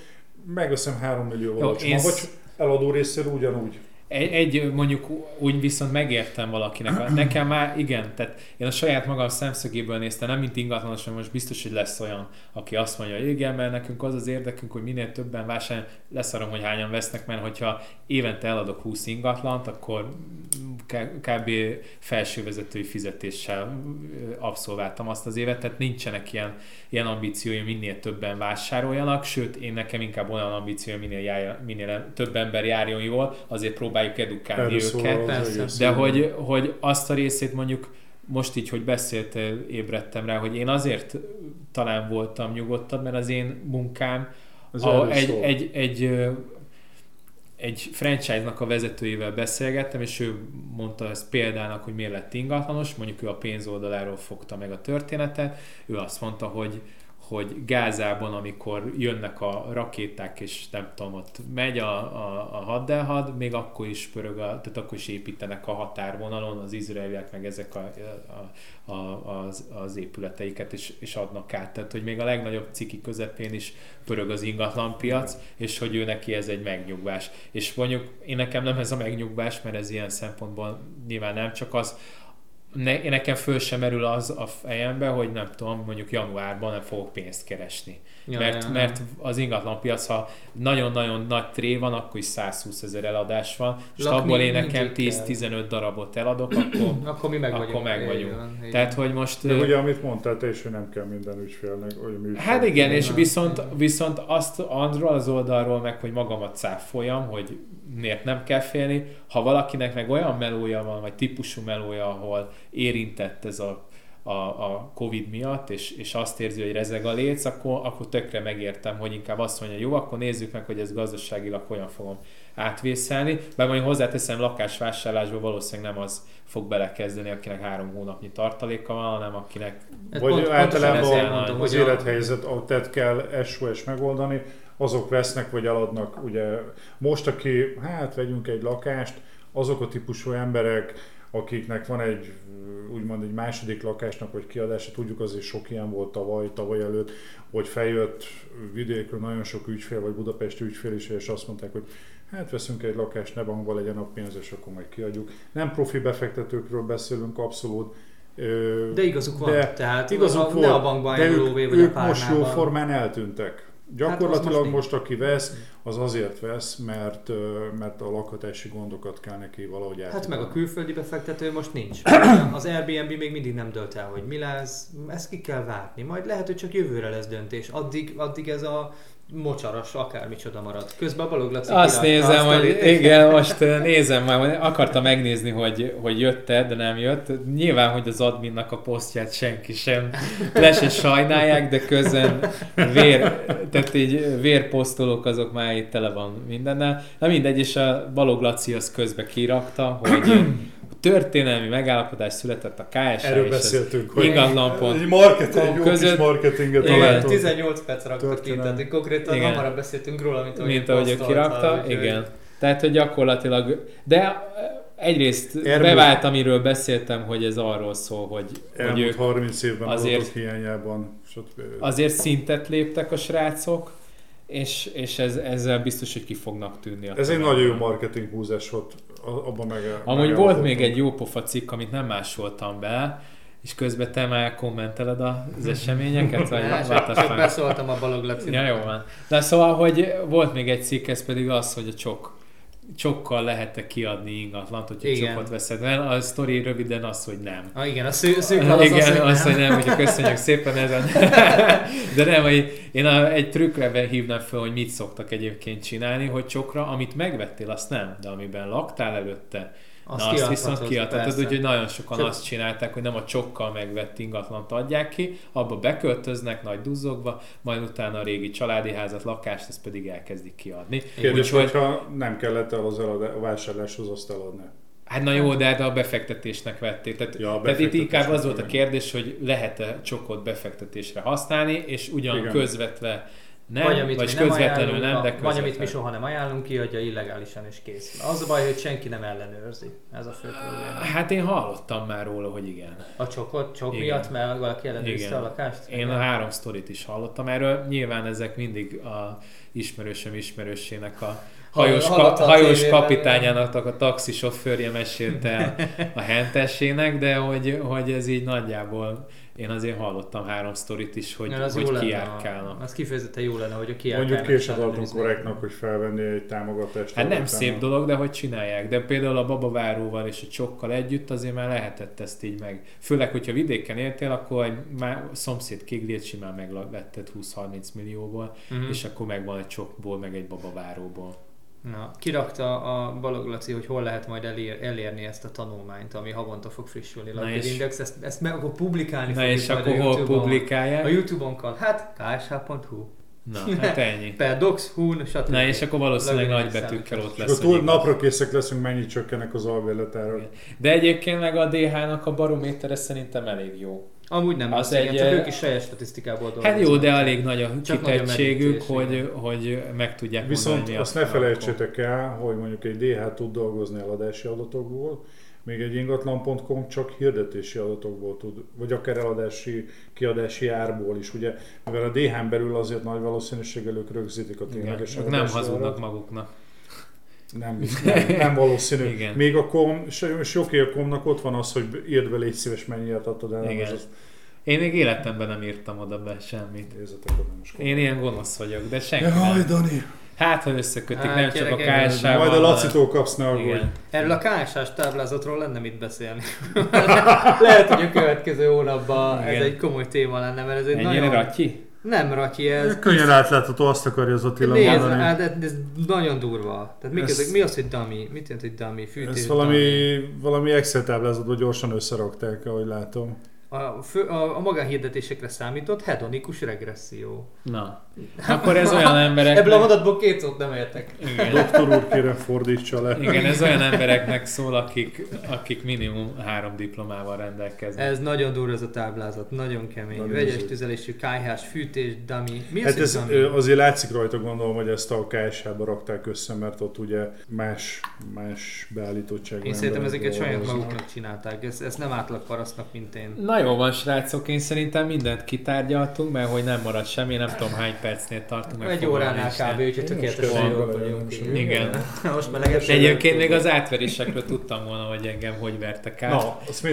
megveszem 3 millió alacsonyan, vagy eladó részéről ugyanúgy. Egy mondjuk úgy viszont megértem valakinek. Nekem már igen, tehát én a saját magam szemszögéből néztem, nem mint ingatlanos, mert most biztos, hogy lesz olyan, aki azt mondja, hogy igen, mert nekünk az az érdekünk, hogy minél többen vásároljon, leszarom, hogy hányan vesznek, mert hogyha évente eladok 20 ingatlant, akkor kb. Felsővezetői fizetéssel abszolváltam azt az évet, tehát nincsenek ilyen ambíciói, minél többen vásároljanak, sőt, én nekem inkább olyan ambíciói, minél több ember járjon jól, azért próbáljuk edukálni őket, de hogy azt a részét mondjuk most így, hogy beszéltél, ébredtem rá, hogy én azért talán voltam nyugodtabb, mert az én munkám egy franchise-nak a vezetőjével beszélgettem, és ő mondta ezt példának, hogy miért lett ingatlanos, mondjuk ő a pénz oldaláról fogta meg a történetet, ő azt mondta, hogy hogy Gázában, amikor jönnek a rakéták, és nem tudom, ott megy a haddelhad, még akkor is pörög, tehát akkor is építenek a határvonalon, az izraeliek meg ezek az épületeiket, és adnak át. Tehát, hogy még a legnagyobb ciki közepén is pörög az ingatlanpiac, és hogy ő neki ez egy megnyugvás. És mondjuk, én nekem nem ez a megnyugvás, mert ez ilyen szempontból nyilván nem csak az, nekem föl sem merül az a fejembe, hogy nem tudom, mondjuk januárban nem fogok pénzt keresni. Ja, mert az ingatlanpiac, ha nagyon-nagyon nagy tré van, akkor is 120 000 eladás van, és abból én nekem 10-15 darabot eladok, akkor mi meg vagyunk. Tehát, hogy most... De ugye, amit mondtál, te is, hogy nem kell minden ügyfélnek. Hát igen, és viszont azt andról az oldalról meg, hogy magamat cáfoljam, hogy miért nem kell félni. Ha valakinek meg olyan melója van, vagy típusú melója, ahol érintett ez a Covid miatt, és azt érzi, hogy rezeg a léc, akkor tökre megértem, hogy inkább azt mondja, jó, akkor nézzük meg, hogy ez gazdaságilag hogyan fogom átvészelni. Bár majd hozzáteszem, lakásvásárlásban valószínűleg nem az fog belekezdeni, akinek 3 hónapnyi tartaléka van, hanem akinek... Vagy általában az élethelyzet, tehát kell SOS megoldani, azok vesznek vagy eladnak. Ugye most, aki, vegyünk egy lakást, azok a típusú emberek, akiknek van egy úgymond egy második lakásnak vagy kiadása, tudjuk, azért sok ilyen volt tavaly előtt, hogy feljött vidékről nagyon sok ügyfél, vagy budapesti ügyfél is, és azt mondták, hogy veszünk egy lakást, ne bankban legyen a pénz, és akkor majd kiadjuk. Nem profi befektetőkről beszélünk, abszolút. De igazuk van, tehát igazuk volt, ne a bankban indulóvé, vagy ők a párnában. Most jó formán eltűntek. Gyakorlatilag most aki vesz, az azért vesz, mert a lakhatási gondokat kell neki valahogy átadni. Hát meg a külföldi befektető most nincs. Az Airbnb még mindig nem dölt el, hogy mi lesz, ezt ki kell várni. Majd lehet, hogy csak jövőre lesz döntés. Addig ez a mocsaras akármicsoda marad. Közben a Baloglaci azt kirakta. Nézem, igen, most nézem már, akartam megnézni, hogy jött-e, de nem jött. Nyilván, hogy az adminnak a posztját senki sem, le se sajnálják, de közben vérposztolók azok már itt tele van mindennel. Na mindegy, és a Baloglaci az közben kirakta, hogy történelmi megállapodás született a KSH és az ingatlan.com között. Igen, 18 perc raktak ki, tehát konkrétan hamarabb beszéltünk róla, mint ahogy ő kirakta. Igen. Tehát, hogy gyakorlatilag, de egyrészt bevált, amiről beszéltem, hogy ez arról szól, hogy ők 30 évben azért hiányában. Azért szintet léptek a srácok, és ezzel biztos, hogy ki fognak tűnni. Ez egy nagyon jó marketing húzás volt, abban meg. Amúgy volt még egy jó pofa cikk, amit nem másoltam be, és közben te már kommenteled az eseményeket? Csak beszóltam a Baloglaci. Ja, jó van. De szóval, hogy volt még egy cikk, ez pedig az, hogy a csokkal lehet-e kiadni ingatlant, hogyha csokot veszed el. A sztori röviden az, hogy nem. Igen, a szűk az, hogy nem, hogyha köszönjük szépen ezen. De nem, én egy trükkre hívnám fel, hogy mit szoktak egyébként csinálni, hogy csokra, amit megvettél, azt nem, de amiben laktál előtte, azt viszont kiadhatod, úgyhogy nagyon sokan azt csinálták, hogy nem a csokkal megvett ingatlant adják ki, abba beköltöznek nagy duzzogva, majd utána a régi családi házat, lakást, ezt pedig elkezdik kiadni. Kérdés, hogyha nem kellett a vásárláshoz azt eladni. Hát na jó, de a befektetésnek vették. Tehát itt inkább az volt a kérdés, hogy lehet-e csokot befektetésre használni, és ugyan közvetve nem, vagy közvetlenül nem, de közvetlenül. Vagy amit mi soha nem ajánlunk, kiadja illegálisan és kész. Az a baj, hogy senki nem ellenőrzi. Ez a fő probléma. Hát én hallottam már róla, hogy igen. A csok miatt, mert valaki ellenőrizte a lakást? Én a 3 sztorit is hallottam erről. Nyilván ezek mindig a ismerősöm ismerősének a hajós kapitányának a taxisofőrje mesélte a hentesének, de hogy ez így nagyjából... Én azért hallottam 3 sztorit is, hogy kijárkálnak. Az kifejezetten jó lenne, hogy a kijárkálnak. Mondjuk később adunk korrektnak, hogy felvenni egy támogatást. Hát nem szép dolog, de hogy csinálják. De például a babaváróval és a csokkal együtt azért már lehetett ezt így meg. Főleg, hogyha vidéken éltél, akkor már szomszéd kéglét simán megvetted 20-30 millióból, és akkor megvan egy csokból, meg egy babaváróból. Na, kirakta a Baloglaci, hogy hol lehet majd elérni ezt a tanulmányt, ami havonta fog frissülni. Index, ezt meg akkor publikálni fogjuk. Na és akkor hol publikálják? A YouTube-on, ksh.hu. Na, hát ennyi. Paradox, hun, stb. Na és akkor valószínűleg nagybetűkkel ott lesz. Akkor napra készek leszünk, mennyit csökkenek az albéletáról. De egyébként meg a DH-nak a barométere szerintem elég jó. Amúgy nem az egy, csak ők is saját statisztikából dolgoznak. Hát jó, de elég nagy a kitettségük, hogy meg tudják viszont mondani. Viszont azt ne felejtsétek el, hogy mondjuk egy DH tud dolgozni eladási adatokból, még egy ingatlan.com csak hirdetési adatokból tud, vagy akár eladási, kiadási árból is. Ugye, mivel a DH-n belül azért nagy valószínűséggel ők rögzítik a tényleges eladási árat. Nem hazudnak maguknak. Nem valószínű. Igen. Még a kom, és oké, a komnak ott van az, hogy írd be, légy szíves, mennyiért adtad el. Igen. Az... Én még életemben nem írtam oda be semmit. Én ilyen gonosz vagyok, de senki nem. Dani. Hát, ha összekötik, nem csak a KSH-val. Majd a Lacitól kapsz, ne aggódj. Erről a KSH-s táblázatról lenne mit beszélni. Lehet, hogy a következő hónapban ez egy komoly téma lenne, mert ez egy ennyire nagyon... ratyi? Nem rakj ez. Könnyen átlátható, azt akarja az Attila mondani. Hát ez nagyon durva. Tehát mi az, hogy dummy? Mit jelent, hogy dummy? Fűtés, ezt valami Excel táblázatban gyorsan összerakták, ahogy látom. A magánhirdetésekre számított hedonikus regresszió. Na, akkor ez olyan embereknek... Ebből a mondatból két szót nem értek. Doktor úr, kérem fordítsa le. Igen, ez olyan embereknek szól, akik minimum 3 diplomával rendelkeznek. Ez nagyon durva ez a táblázat, nagyon kemény. Nagyon vegyes tüzelésű, KSH, fűtés, dummy. Mi az, hát ez dummy? Azért látszik rajta, gondolom, hogy ezt a KSH-ba rakták össze, mert ott ugye más beállítottság. Én szerintem ezeket saját maguknak csinálták, ezt nem átlag parasztnak, mint én. Na jó van, srácok, én szerintem mindent kitárgyaltunk, mert hogy nem marad semmi, nem tudom hány percnél tartunk. Egy óránál kb. Úgyhogy tökéletesen jól vagyunk. Igen. Egyébként még az átverésekről tudtam volna, hogy engem hogy vertek át.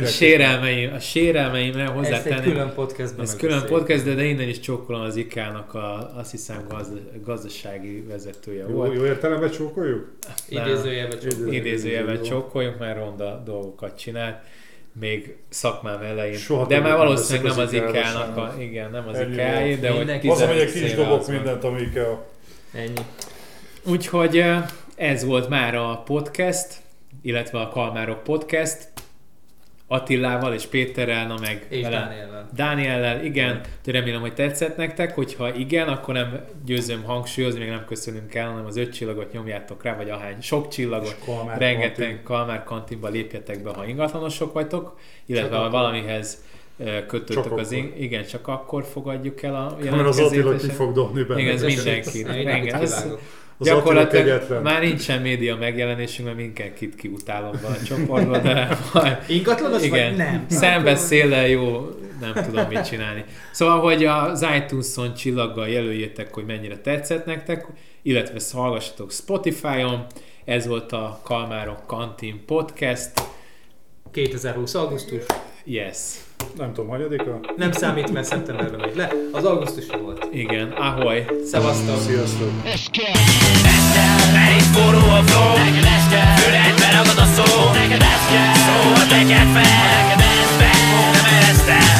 A sérelmeimre hozzátenném. Ez egy külön podcastben. Ez külön podcast, de innen is csókolom az IKEA-nak, azt hiszem gazdasági vezetője volt. Jó értelemben csókoljuk? Idézőjelben csókoljuk, mert ronda dolgokat csinált. Még szakmám elején. Soha de már valószínűleg nem az IKEA-nak, igen, nem az IKEA-jé, de hogy 15 széve az ki is dobok mindent, ami IKEA. Ennyi. Úgyhogy ez volt már a podcast, illetve a Kalmárok Podcast, Attilával és Péterrel, na meg... És Dániellel, igen. De remélem, hogy tetszett nektek, hogyha igen, akkor nem győzöm hangsúlyozni, még nem köszönünk el, hanem az 5 csillagot nyomjátok rá, vagy ahány sok csillagot. Rengeteg Kalmár Kantinba lépjetek be, ha ingatlanosok vagytok, illetve ha valamihez kötőtök az ingatlan. Igen, csak akkor fogadjuk el a jelentkezéseket. Mert az Attila ki fog dobni benne. Igen, ez mindenki. Gyakorlatilag már nincsen média megjelenésünk, mert mindenkit kiutálom be a csoportba, de ingatlanos vagy nem? Szembeszéllel jó, nem tudom mit csinálni. Szóval, hogy az iTunes-on csillaggal jelöljétek, hogy mennyire tetszett nektek, illetve hallgassatok Spotify-on. Ez volt a Kalmárok Kantin Podcast. 2020. augusztus. Yes. Nem tudom, hanyadika? Nem számít, mert szeptemberben megy le. Az augusztus volt. Igen, ahoy. Szevasztok. Sziasztok. Ezzel elég forró a flow. Neked ez kell. Füledbe ragad a szó. Neked ez kell. Szóval teked fel. Neked ez kell. Nem eresztel.